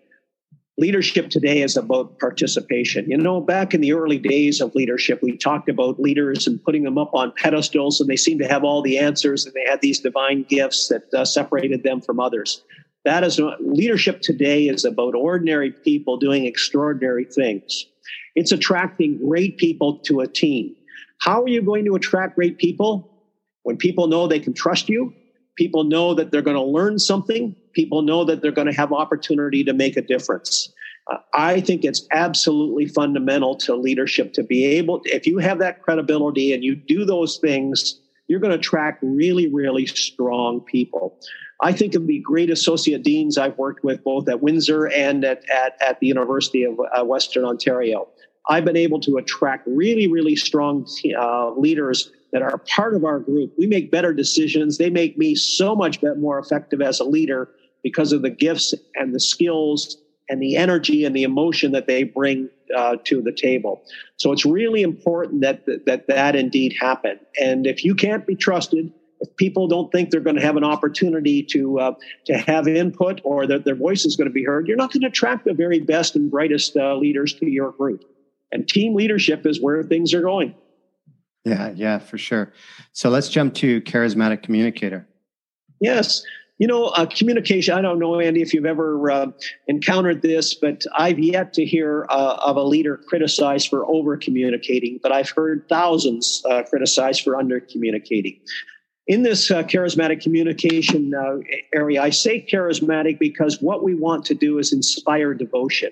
Leadership today is about participation. Back in the early days of leadership, we talked about leaders and putting them up on pedestals, and they seemed to have all the answers, and they had these divine gifts that separated them from others. That is not leadership today. Is about ordinary people doing extraordinary things. It's attracting great people to a team. How are you going to attract great people? When people know they can trust you, people know that they're going to learn something, people know that they're going to have opportunity to make a difference. I think it's absolutely fundamental to leadership to be able, if you have that credibility and you do those things, you're going to attract really, really strong people. I think of the great associate deans I've worked with both at Windsor and at the University of Western Ontario. I've been able to attract really, really strong leaders that are part of our group. We make better decisions. They make me so much more effective as a leader because of the gifts and the skills and the energy and the emotion that they bring to the table. So it's really important that indeed happen. And if you can't be trusted, if people don't think they're going to have an opportunity to have input or that their voice is going to be heard, you're not going to attract the very best and brightest leaders to your group. And team leadership is where things are going. Yeah, for sure. So let's jump to charismatic communicator. Yes. Communication, I don't know, Andy, if you've ever encountered this, but I've yet to hear of a leader criticized for over-communicating, but I've heard thousands criticized for under-communicating. In this charismatic communication area, I say charismatic because what we want to do is inspire devotion.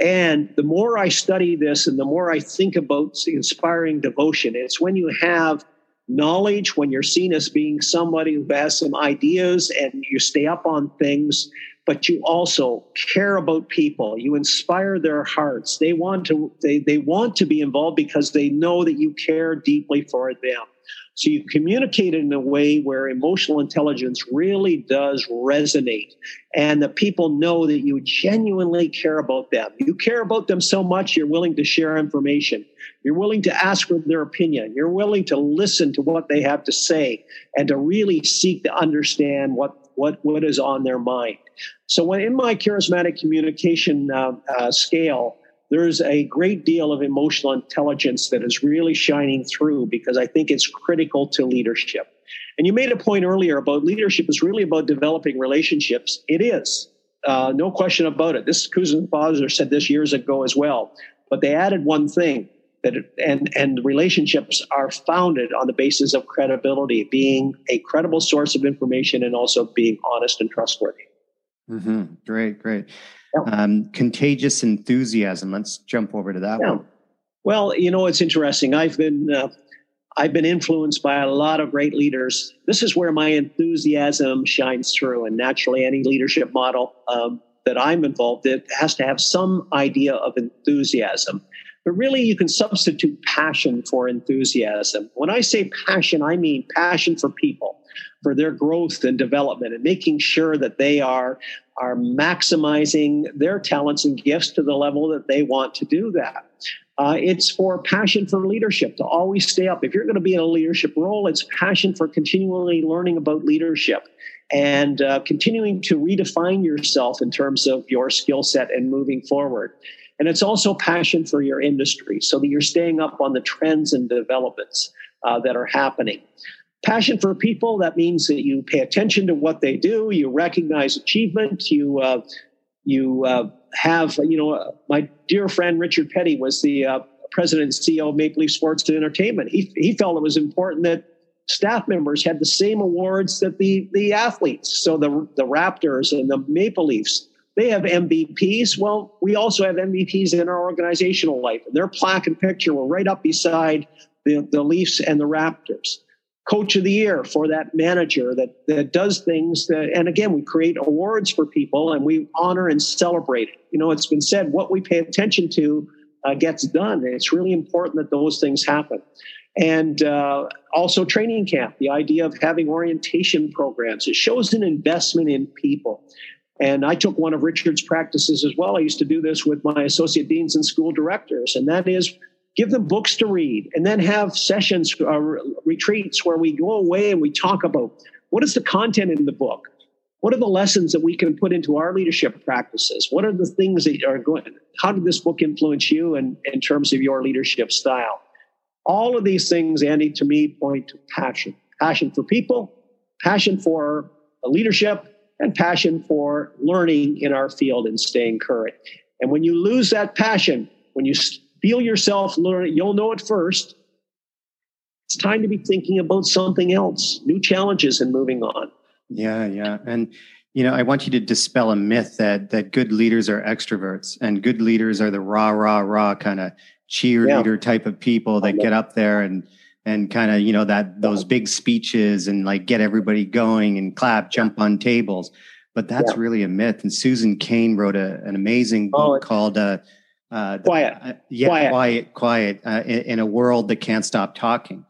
And the more I study this and the more I think about inspiring devotion, it's when you have knowledge, when you're seen as being somebody who has some ideas and you stay up on things, but you also care about people. You inspire their hearts. They want to, they want to be involved because they know that you care deeply for them. So you communicate in a way where emotional intelligence really does resonate, and the people know that you genuinely care about them. You care about them so much, you're willing to share information. You're willing to ask for their opinion. You're willing to listen to what they have to say and to really seek to understand what is on their mind. So when in my charismatic communication scale, there's a great deal of emotional intelligence that is really shining through, because I think it's critical to leadership. And you made a point earlier about leadership is really about developing relationships. It is, no question about it. This Kouzes and Posner said this years ago as well, but they added one thing, that and relationships are founded on the basis of credibility, being a credible source of information and also being honest and trustworthy. Mm-hmm. Great, great. Contagious enthusiasm. Let's jump over to that one. Well, you know, it's interesting. I've been influenced by a lot of great leaders. This is where my enthusiasm shines through. And naturally, any leadership model that I'm involved in has to have some idea of enthusiasm. But really, you can substitute passion for enthusiasm. When I say passion, I mean passion for people, for their growth and development, and making sure that they are maximizing their talents and gifts to the level that they want to do that. It's for passion for leadership, to always stay up. If you're going to be in a leadership role, it's passion for continually learning about leadership and continuing to redefine yourself in terms of your skill set and moving forward. And it's also passion for your industry, so that you're staying up on the trends and developments that are happening. Passion for people, that means that you pay attention to what they do, you recognize achievement, you have, you know, my dear friend Richard Petty was the president and CEO of Maple Leaf Sports and Entertainment. He felt it was important that staff members had the same awards that the athletes. So the Raptors and the Maple Leafs, they have MVPs. Well, we also have MVPs in our organizational life. Their plaque and picture were right up beside the Leafs and the Raptors. Coach of the year for that manager that does things that, and again, we create awards for people and we honor and celebrate it. You know, it's been said, what we pay attention to gets done. And it's really important that those things happen. And also training camp, the idea of having orientation programs. It shows an investment in people. And I took one of Richard's practices as well. I used to do this with my associate deans and school directors, and that is give them books to read, and then have sessions, retreats where we go away and we talk about what is the content in the book? What are the lessons that we can put into our leadership practices? What are the things that are going, how did this book influence you in terms of your leadership style? All of these things, Andy, to me, point to passion. Passion for people, passion for leadership, and passion for learning in our field and staying current. And when you lose that passion, when you feel yourself learning, you'll know it first. It's time to be thinking about something else, new challenges, and moving on. Yeah. And, you know, I want you to dispel a myth that good leaders are extroverts and good leaders are the rah kind of cheerleader type of people that get up there and kind of, you know, that those big speeches and like get everybody going and clap, jump on tables. But that's really a myth. And Susan Cain wrote an amazing book called Quiet in a World That Can't Stop Talking.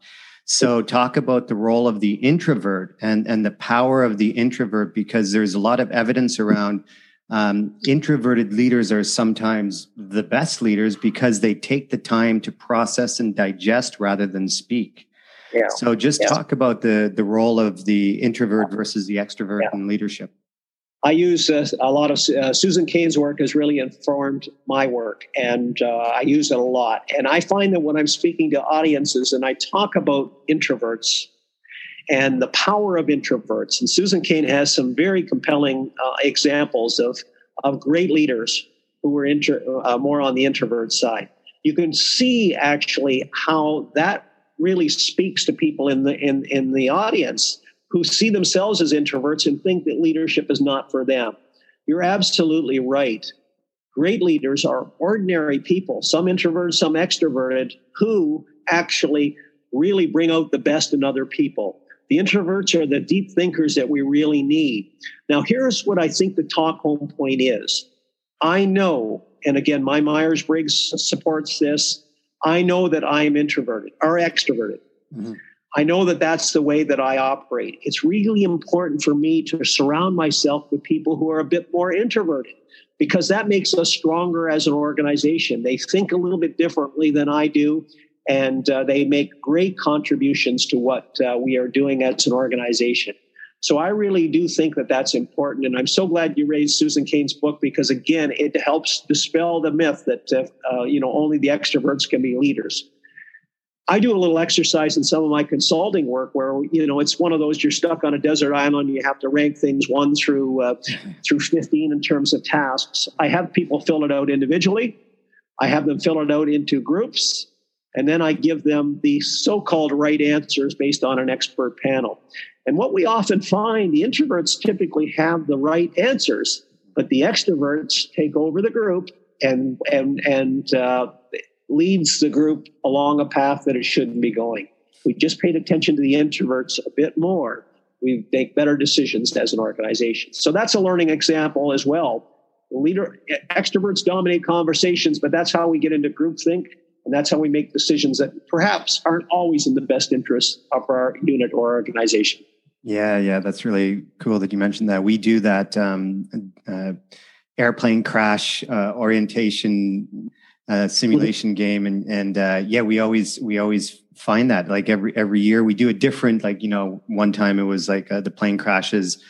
So talk about the role of the introvert and the power of the introvert, because there's a lot of evidence around introverted leaders are sometimes the best leaders because they take the time to process and digest rather than speak. Yeah. So just talk about the role of the introvert versus the extrovert in leadership. I use a lot of Susan Cain's work has really informed my work, and I use it a lot. And I find that when I'm speaking to audiences and I talk about introverts and the power of introverts, and Susan Cain has some very compelling examples of great leaders who were more on the introvert side. You can see actually how that really speaks to people in the audience who see themselves as introverts and think that leadership is not for them. You're absolutely right. Great leaders are ordinary people, some introverted, some extroverted, who actually really bring out the best in other people. The introverts are the deep thinkers that we really need. Now, here's what I think the talk home point is. I know, and again, my Myers-Briggs supports this, I know that I'm introverted or extroverted. Mm-hmm. I know that that's the way that I operate. It's really important for me to surround myself with people who are a bit more introverted, because that makes us stronger as an organization. They think a little bit differently than I do, and they make great contributions to what we are doing as an organization. So I really do think that that's important. And I'm so glad you raised Susan Cain's book, because, again, it helps dispel the myth that, only the extroverts can be leaders. I do a little exercise in some of my consulting work where, it's one of those, you're stuck on a desert island. You have to rank things 1 through 15 in terms of tasks. I have people fill it out individually. I have them fill it out into groups. And then I give them the so-called right answers based on an expert panel. And what we often find, the introverts typically have the right answers, but the extroverts take over the group and leads the group along a path that it shouldn't be going. We just paid attention to the introverts a bit more. We make better decisions as an organization. So that's a learning example as well. Extroverts dominate conversations, but that's how we get into groupthink, and that's how we make decisions that perhaps aren't always in the best interest of our unit or organization. Yeah, that's really cool that you mentioned that. We do that airplane crash orientation simulation game. And we always find that, like, every year we do a different, one time it was like the plane crashes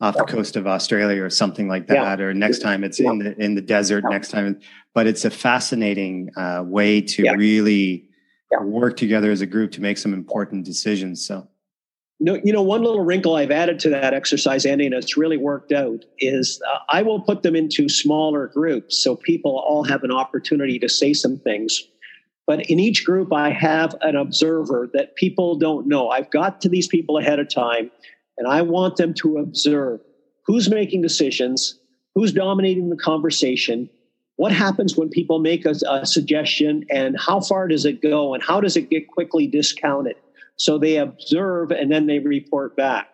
off the coast of Australia or something like that. Yeah. Or next time it's in the desert next time. But it's a fascinating way to really work together as a group to make some important decisions. So. No, one little wrinkle I've added to that exercise, Andy, and it's really worked out, is I will put them into smaller groups so people all have an opportunity to say some things. But in each group, I have an observer that people don't know. I've got to these people ahead of time, and I want them to observe who's making decisions, who's dominating the conversation, what happens when people make a suggestion, and how far does it go, and how does it get quickly discounted. So they observe and then they report back.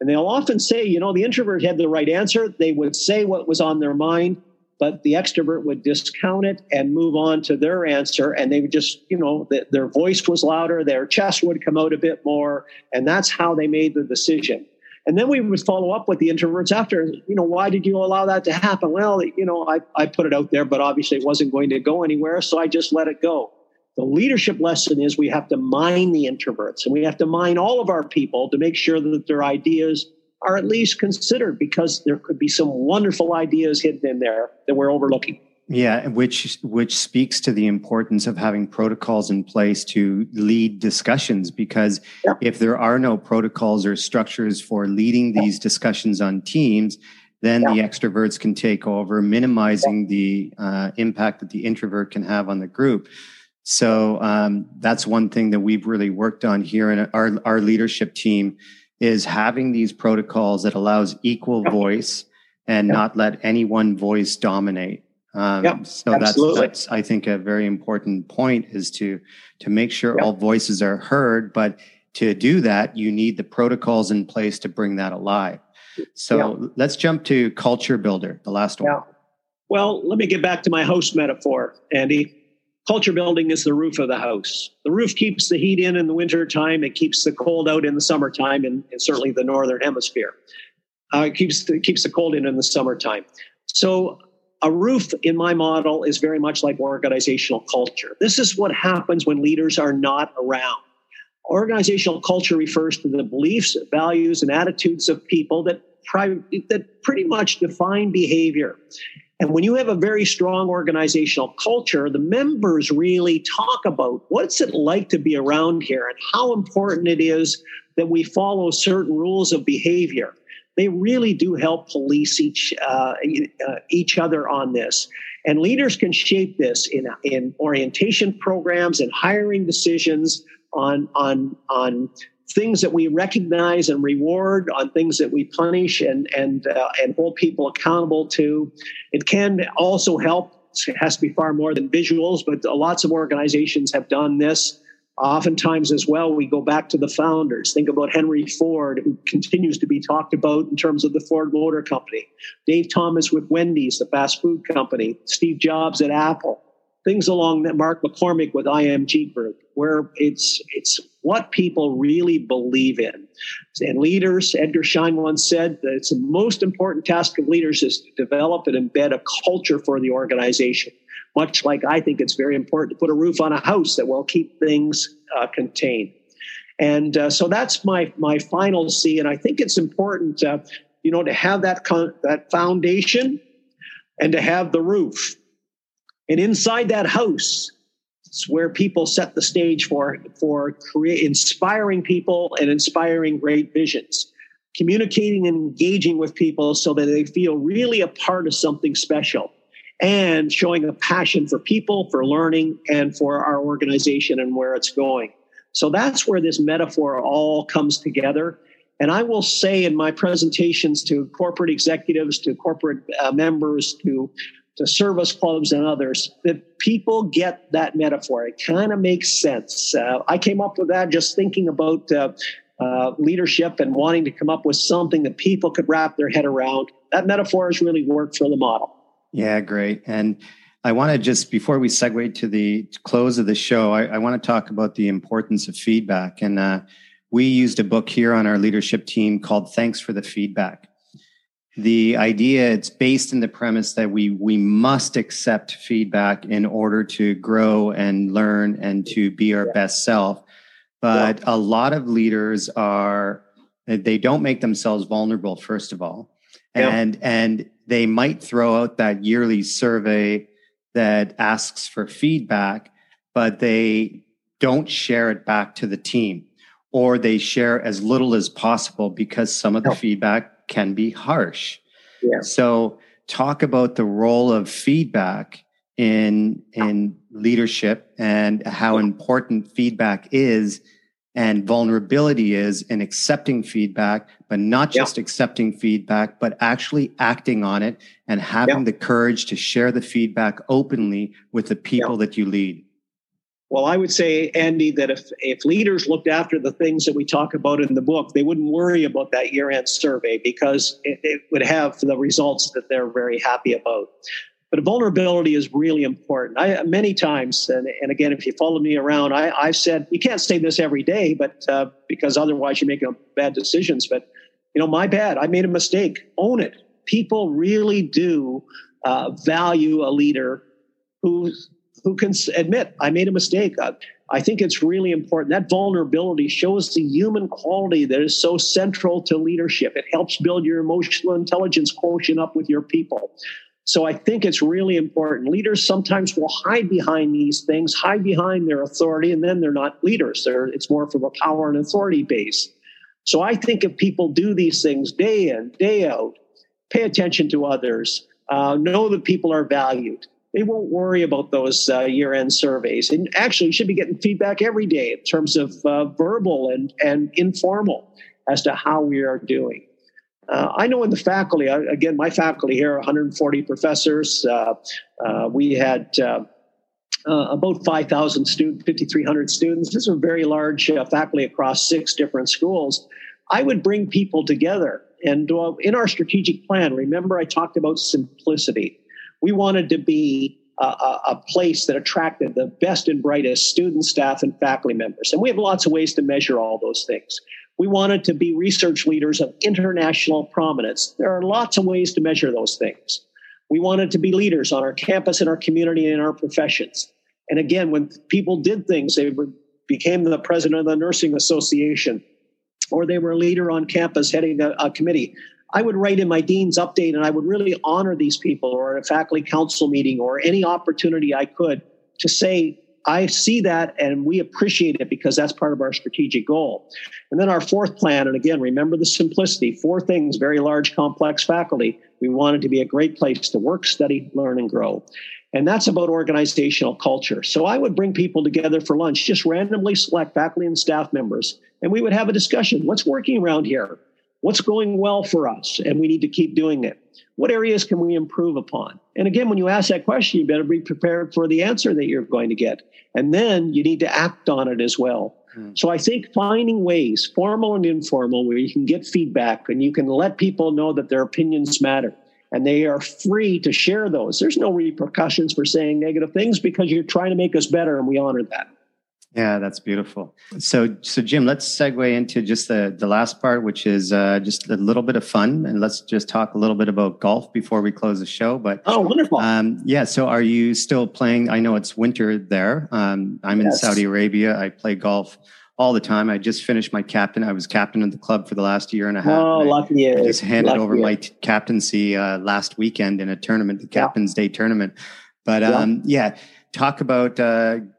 And they'll often say, the introvert had the right answer. They would say what was on their mind, but the extrovert would discount it and move on to their answer. And they would just, their voice was louder, their chest would come out a bit more. And that's how they made the decision. And then we would follow up with the introverts after, why did you allow that to happen? Well, I put it out there, but obviously it wasn't going to go anywhere. So I just let it go. The leadership lesson is we have to mine the introverts, and we have to mine all of our people to make sure that their ideas are at least considered, because there could be some wonderful ideas hidden in there that we're overlooking. Yeah, which speaks to the importance of having protocols in place to lead discussions, because if there are no protocols or structures for leading these discussions on teams, then the extroverts can take over, minimizing the impact that the introvert can have on the group. So that's one thing that we've really worked on here in our leadership team, is having these protocols that allows equal voice and not let any one voice dominate. So that's, I think, a very important point, is to make sure all voices are heard. But to do that, you need the protocols in place to bring that alive. So let's jump to culture builder, the last one. Well, let me get back to my host metaphor, Andy. Culture building is the roof of the house. The roof keeps the heat in the winter time. It keeps the cold out in the summertime, and certainly the northern hemisphere. It keeps the cold in the summertime. So a roof in my model is very much like organizational culture. This is what happens when leaders are not around. Organizational culture refers to the beliefs, values, and attitudes of people that pretty much define behavior. And when you have a very strong organizational culture, the members really talk about what's it like to be around here and how important it is that we follow certain rules of behavior. They really do help police each other on this. And leaders can shape this in orientation programs and hiring decisions on things that we recognize and reward, on things that we punish and hold people accountable to. It can also help. It has to be far more than visuals, but lots of organizations have done this Oftentimes as well, we go back to the founders. Think about Henry Ford, who continues to be talked about in terms of the Ford Motor Company. Dave Thomas with Wendy's, the fast food company. Steve Jobs at Apple. Things along that, Mark McCormick with IMG Group, where it's what people really believe in. And leaders, Edgar Schein once said that it's the most important task of leaders is to develop and embed a culture for the organization, much like I think it's very important to put a roof on a house that will keep things contained. And so that's my final C. And I think it's important, to have that foundation and to have the roof. And inside that house, it's where people set the stage for inspiring people and inspiring great visions, communicating and engaging with people so that they feel really a part of something special, and showing a passion for people, for learning, and for our organization and where it's going. So that's where this metaphor all comes together. And I will say in my presentations to corporate executives, to corporate members, to service clubs and others, that people get that metaphor. It kind of makes sense. I came up with that just thinking about leadership and wanting to come up with something that people could wrap their head around. That metaphor has really worked for the model. Yeah, great. And I want to just, before we segue to the close of the show, I want to talk about the importance of feedback. And we used a book here on our leadership team called Thanks for the Feedback. The idea, it's based in the premise that we must accept feedback in order to grow and learn and to be our best self. But a lot of leaders they don't make themselves vulnerable, first of all. And they might throw out that yearly survey that asks for feedback, but they don't share it back to the team, or they share as little as possible because some of the feedback can be harsh. Yeah. So talk about the role of feedback in leadership and how important feedback is and vulnerability is in accepting feedback, but not just accepting feedback, but actually acting on it and having the courage to share the feedback openly with the people that you lead. Well, I would say, Andy, that if leaders looked after the things that we talk about in the book, they wouldn't worry about that year-end survey because it would have the results that they're very happy about. But vulnerability is really important. Many times, and again, if you follow me around, I've said, you can't say this every day, but because otherwise you make bad decisions. But, my bad, I made a mistake. Own it. People really do value a leader who can admit, I made a mistake. I think it's really important. That vulnerability shows the human quality that is so central to leadership. It helps build your emotional intelligence quotient up with your people. So I think it's really important. Leaders sometimes will hide behind these things, hide behind their authority, and then they're not leaders. It's more from a power and authority base. So I think if people do these things day in, day out, pay attention to others, know that people are valued, they won't worry about those year-end surveys. And actually, you should be getting feedback every day in terms of verbal and informal as to how we are doing. I know in the faculty, again, my faculty here, 140 professors. We had about 5,000 students, 5,300 students. This is a very large faculty across 6 different schools. I would bring people together. And in our strategic plan, remember I talked about simplicity. We wanted to be a place that attracted the best and brightest students, staff, and faculty members. And we have lots of ways to measure all those things. We wanted to be research leaders of international prominence. There are lots of ways to measure those things. We wanted to be leaders on our campus, in our community, and in our professions. And again, when people did things, they became the president of the nursing association, or they were a leader on campus heading a committee. I would write in my dean's update, and I would really honor these people, or at a faculty council meeting, or any opportunity I could to say, I see that and we appreciate it because that's part of our strategic goal. And then our fourth plan, and again, remember the simplicity, 4 things, very large, complex faculty. We wanted to be a great place to work, study, learn, and grow. And that's about organizational culture. So I would bring people together for lunch, just randomly select faculty and staff members, and we would have a discussion. What's working around here? What's going well for us? And we need to keep doing it. What areas can we improve upon? And again, when you ask that question, you better be prepared for the answer that you're going to get. And then you need to act on it as well. So I think finding ways, formal and informal, where you can get feedback and you can let people know that their opinions matter and they are free to share those. There's no repercussions for saying negative things because you're trying to make us better and we honor that. Yeah, that's beautiful. So Jim, let's segue into just the last part, which is just a little bit of fun. And let's just talk a little bit about golf before we close the show. But oh, wonderful. Yeah. So are you still playing? I know it's winter there. I'm in Saudi Arabia. I play golf all the time. I just finished my captain. I was captain of the club for the last year and a half. Oh, lucky. I just handed over my captaincy last weekend in a tournament, the Captain's Day tournament. But talk about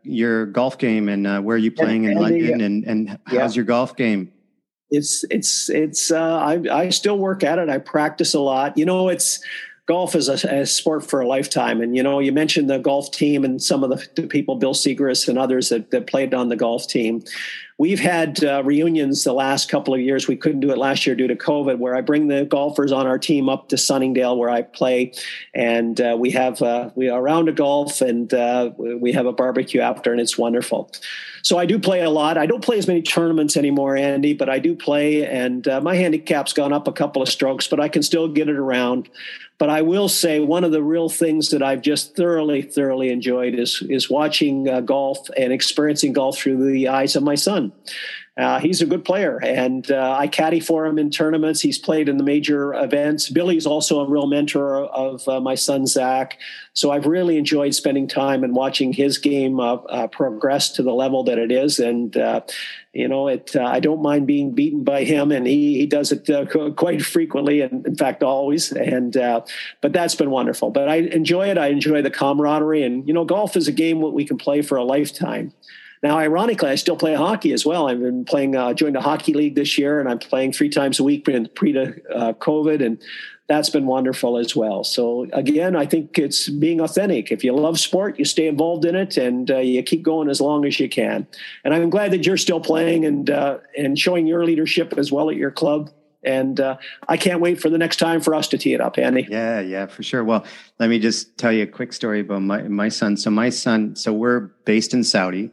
your golf game and where are you playing in London and how's your golf game? I still work at it. I practice a lot. You know, golf is a sport for a lifetime. And, you know, you mentioned the golf team and some of the people, Bill Segrist and others that played on the golf team. We've had reunions the last couple of years. We couldn't do it last year due to COVID, where I bring the golfers on our team up to Sunningdale where I play. And we are around a golf and we have a barbecue after, and it's wonderful. So I do play a lot. I don't play as many tournaments anymore, Andy, but I do play. And my handicap's gone up a couple of strokes, but I can still get it around. But I will say one of the real things that I've just thoroughly enjoyed is watching golf and experiencing golf through the eyes of my son. He's a good player, and I caddy for him in tournaments. He's played in the major events. Billy's also a real mentor of my son, Zach. So I've really enjoyed spending time and watching his game progress to the level that it is. And, you know, I don't mind being beaten by him, and he does it quite frequently, and in fact, always. And but that's been wonderful. But I enjoy it. I enjoy the camaraderie. And, you know, golf is a game that we can play for a lifetime. Now, ironically, I still play hockey as well. I've been playing, joined a hockey league this year, and I'm playing 3 times a week pre to COVID, and that's been wonderful as well. So again, I think it's being authentic. If you love sport, you stay involved in it, and you keep going as long as you can. And I'm glad that you're still playing and showing your leadership as well at your club. And I can't wait for the next time for us to tee it up, Andy. Yeah, for sure. Well, let me just tell you a quick story about my son. So we're based in Saudi.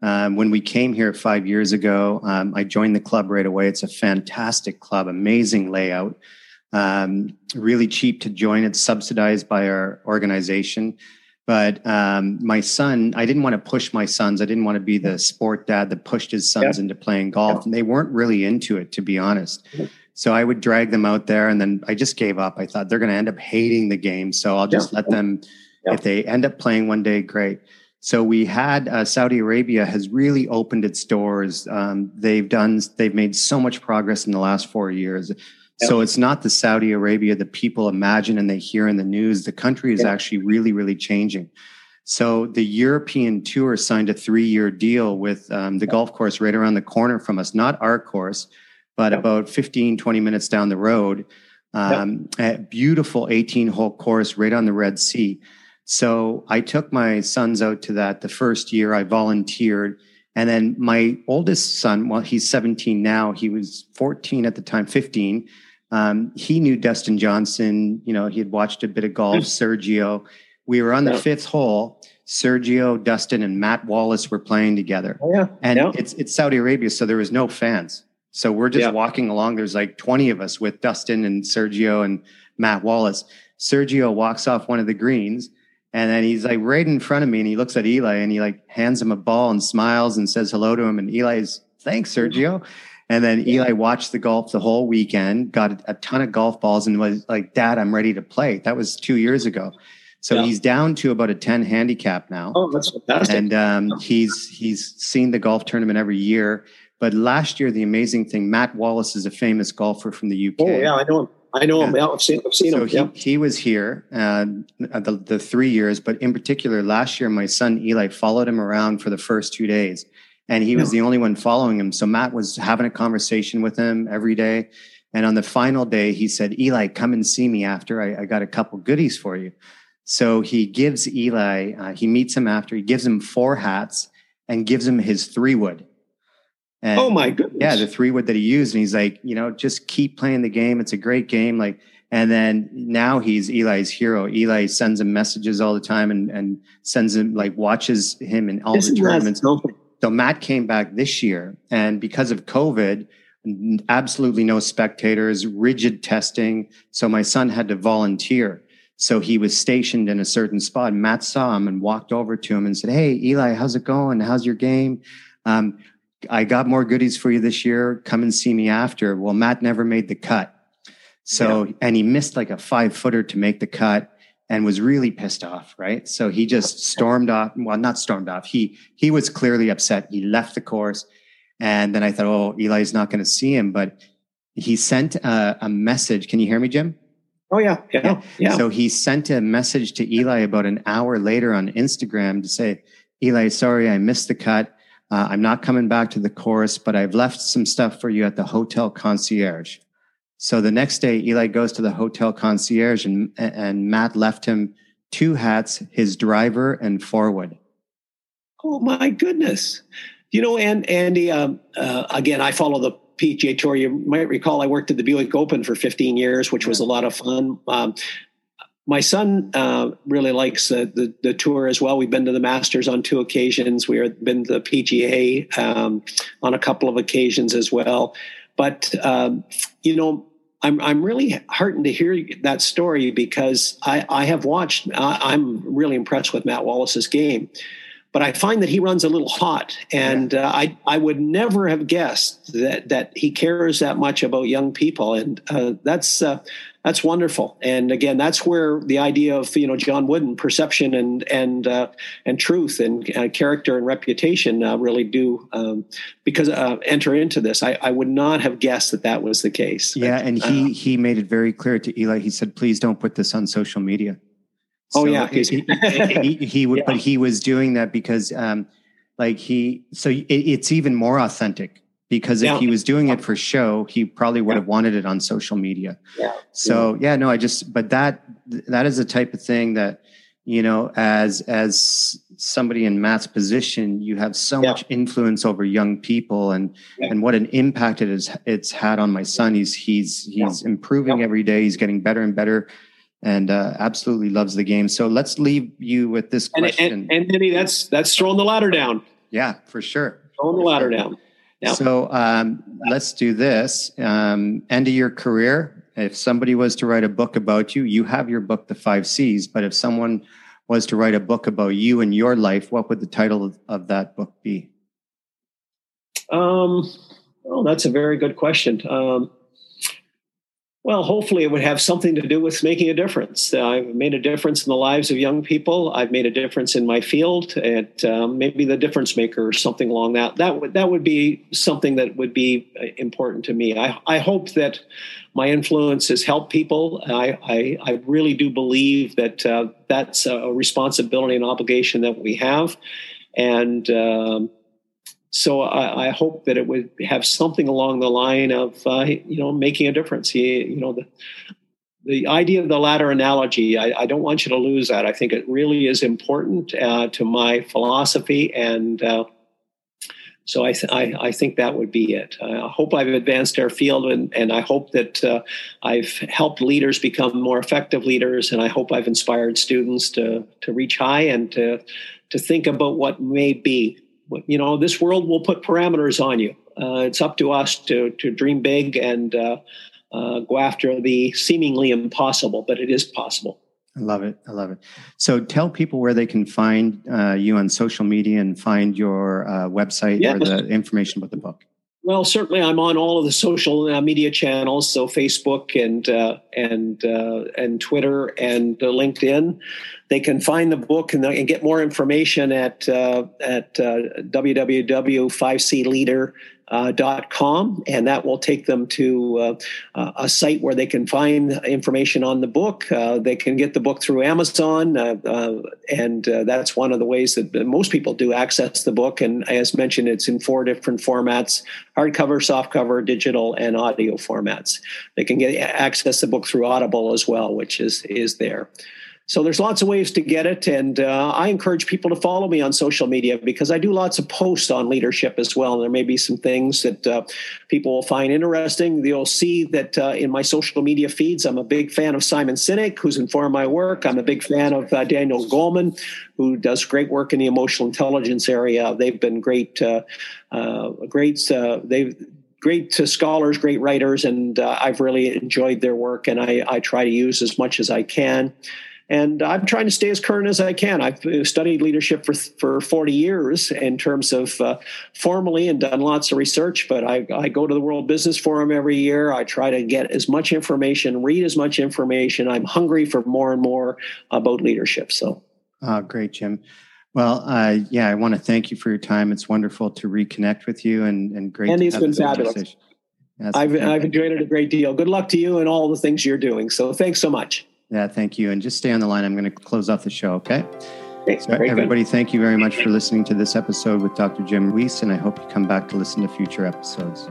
When we came here 5 years ago, I joined the club right away. It's a fantastic club, amazing layout, really cheap to join. It's subsidized by our organization. But my son, I didn't want to push my sons. I didn't want to be the sport dad that pushed his sons into playing golf. And they weren't really into it, to be honest. So I would drag them out there, and then I just gave up. I thought they're going to end up hating the game. So I'll just let them, if they end up playing one day, great. So we had Saudi Arabia has really opened its doors. They've made so much progress in the last 4 years. Yep. So it's not the Saudi Arabia that people imagine and they hear in the news. The country is actually really, really changing. So the European Tour signed a 3-year deal with the golf course right around the corner from us, not our course, but about 15, 20 minutes down the road. A beautiful 18-hole course right on the Red Sea. So I took my sons out to that the first year. I volunteered. And then my oldest son, well, he's 17 now. He was 14 at the time, 15. He knew Dustin Johnson. You know, he had watched a bit of golf, Sergio. We were on the 5th hole. Sergio, Dustin, and Matt Wallace were playing together. Oh, yeah. And it's Saudi Arabia, so there was no fans. So we're just walking along. There's like 20 of us with Dustin and Sergio and Matt Wallace. Sergio walks off one of the greens. And then he's like right in front of me, and he looks at Eli, and he like hands him a ball and smiles and says hello to him. And Eli's, thanks, Sergio. And then Eli watched the golf the whole weekend, got a ton of golf balls, and was like, Dad, I'm ready to play. That was 2 years ago. So he's down to about a 10 handicap now. Oh, that's fantastic. And he's seen the golf tournament every year. But last year, the amazing thing, Matt Wallace is a famous golfer from the UK. Oh, yeah, I know him. Yeah, I've seen him. So he was here the 3 years, but in particular, last year, my son Eli followed him around for the first 2 days, and he was the only one following him. So Matt was having a conversation with him every day. And on the final day, he said, Eli, come and see me after. I got a couple goodies for you. So he gives Eli, he meets him after, he gives him 4 hats and gives him his 3-wood. And, oh my goodness. Yeah, the three word that he used. And he's like, you know, just keep playing the game. It's a great game. Like, and then now he's Eli's hero. Eli sends him messages all the time and sends him, like, watches him in all the tournaments. So Matt came back this year, and because of COVID, absolutely no spectators, rigid testing. So my son had to volunteer. So he was stationed in a certain spot. Matt saw him and walked over to him and said, "Hey, Eli, how's it going? How's your game? I got more goodies for you this year. Come and see me after." Well, Matt never made the cut. So, yeah. And he missed like a 5-footer to make the cut and was really pissed off, right? So he just stormed off. Well, not stormed off. He was clearly upset. He left the course. And then I thought, oh, Eli's not going to see him. But he sent a message. Can you hear me, Jim? Oh, yeah. So he sent a message to Eli about an hour later on Instagram to say, "Eli, sorry, I missed the cut. I'm not coming back to the course, but I've left some stuff for you at the hotel concierge." So the next day, Eli goes to the hotel concierge, and Matt left him two hats, his driver and forward. Oh, my goodness. You know, and Andy, again, I follow the PGA Tour. You might recall I worked at the Buick Open for 15 years, which was a lot of fun. My son really likes the tour as well. We've been to the Masters on 2 occasions. We've been to the PGA on a couple of occasions as well. But, you know, I'm really heartened to hear that story, because I have watched. I'm really impressed with Matt Wallace's game. But I find that he runs a little hot, and I would never have guessed that he cares that much about young people, and that's wonderful. And again, that's where the idea of, you know, John Wooden, perception and truth and character and reputation really do enter into this. I would not have guessed that was the case. Yeah, but, and he made it very clear to Eli. He said, "Please don't put this on social media." So he would, yeah. But he was doing that because, it's even more authentic, because if he was doing it for show, he probably would have wanted it on social media. Yeah. So but that is the type of thing that, you know, as somebody in Matt's position, you have so much influence over young people, and what an impact it's had on my son. He's improving every day. He's getting better and better. And absolutely loves the game. So let's leave you with this question. And Andy, that's throwing the ladder down. Yeah, for sure. Throwing the ladder down. Yeah. So let's do this. End of your career. If somebody was to write a book about you, you have your book, The 5 C's. But if someone was to write a book about you and your life, what would the title of that book be? Well, that's a very good question. Well, hopefully it would have something to do with making a difference. I've made a difference in the lives of young people. I've made a difference in my field, and maybe the difference maker or something along that. That would be something that would be important to me. I hope that my influence has helped people. I really do believe that that's a responsibility and obligation that we have. And so I hope that it would have something along the line of, making a difference. The idea of the ladder analogy, I don't want you to lose that. I think it really is important to my philosophy. And so I think that would be it. I hope I've advanced our field, and I hope that I've helped leaders become more effective leaders. And I hope I've inspired students to reach high and to think about what may be. You know, this world will put parameters on you. It's up to us to dream big and go after the seemingly impossible, but it is possible. I love it. I love it. So tell people where they can find you on social media and find your website or the information about the book. Well, certainly I'm on all of the social media channels, so Facebook and Twitter and LinkedIn. They can find the book and get more information at www.5cleader.com, and that will take them to a site where they can find information on the book. They can get the book through Amazon, and that's one of the ways that most people do access the book. And as mentioned, it's in 4 different formats: hardcover, softcover, digital, and audio formats. They can access the book through Audible as well, which is there. So there's lots of ways to get it. And I encourage people to follow me on social media because I do lots of posts on leadership as well. And there may be some things that people will find interesting. You'll see that in my social media feeds, I'm a big fan of Simon Sinek, who's informed my work. I'm a big fan of Daniel Goleman, who does great work in the emotional intelligence area. They've been great, great scholars, great writers, and I've really enjoyed their work, and I try to use as much as I can. And I'm trying to stay as current as I can. I've studied leadership for 40 years in terms of formally and done lots of research, but I go to the World Business Forum every year. I try to get as much information, read as much information. I'm hungry for more and more about leadership. So, great, Jim. Well, yeah, I want to thank you for your time. It's wonderful to reconnect with you and great to have this conversation. I've enjoyed it a great deal. Good luck to you and all the things you're doing. So thanks so much. Yeah, thank you. And just stay on the line. I'm going to close off the show, okay? So everybody, thank you very much for listening to this episode with Dr. Jim Weiss, and I hope you come back to listen to future episodes.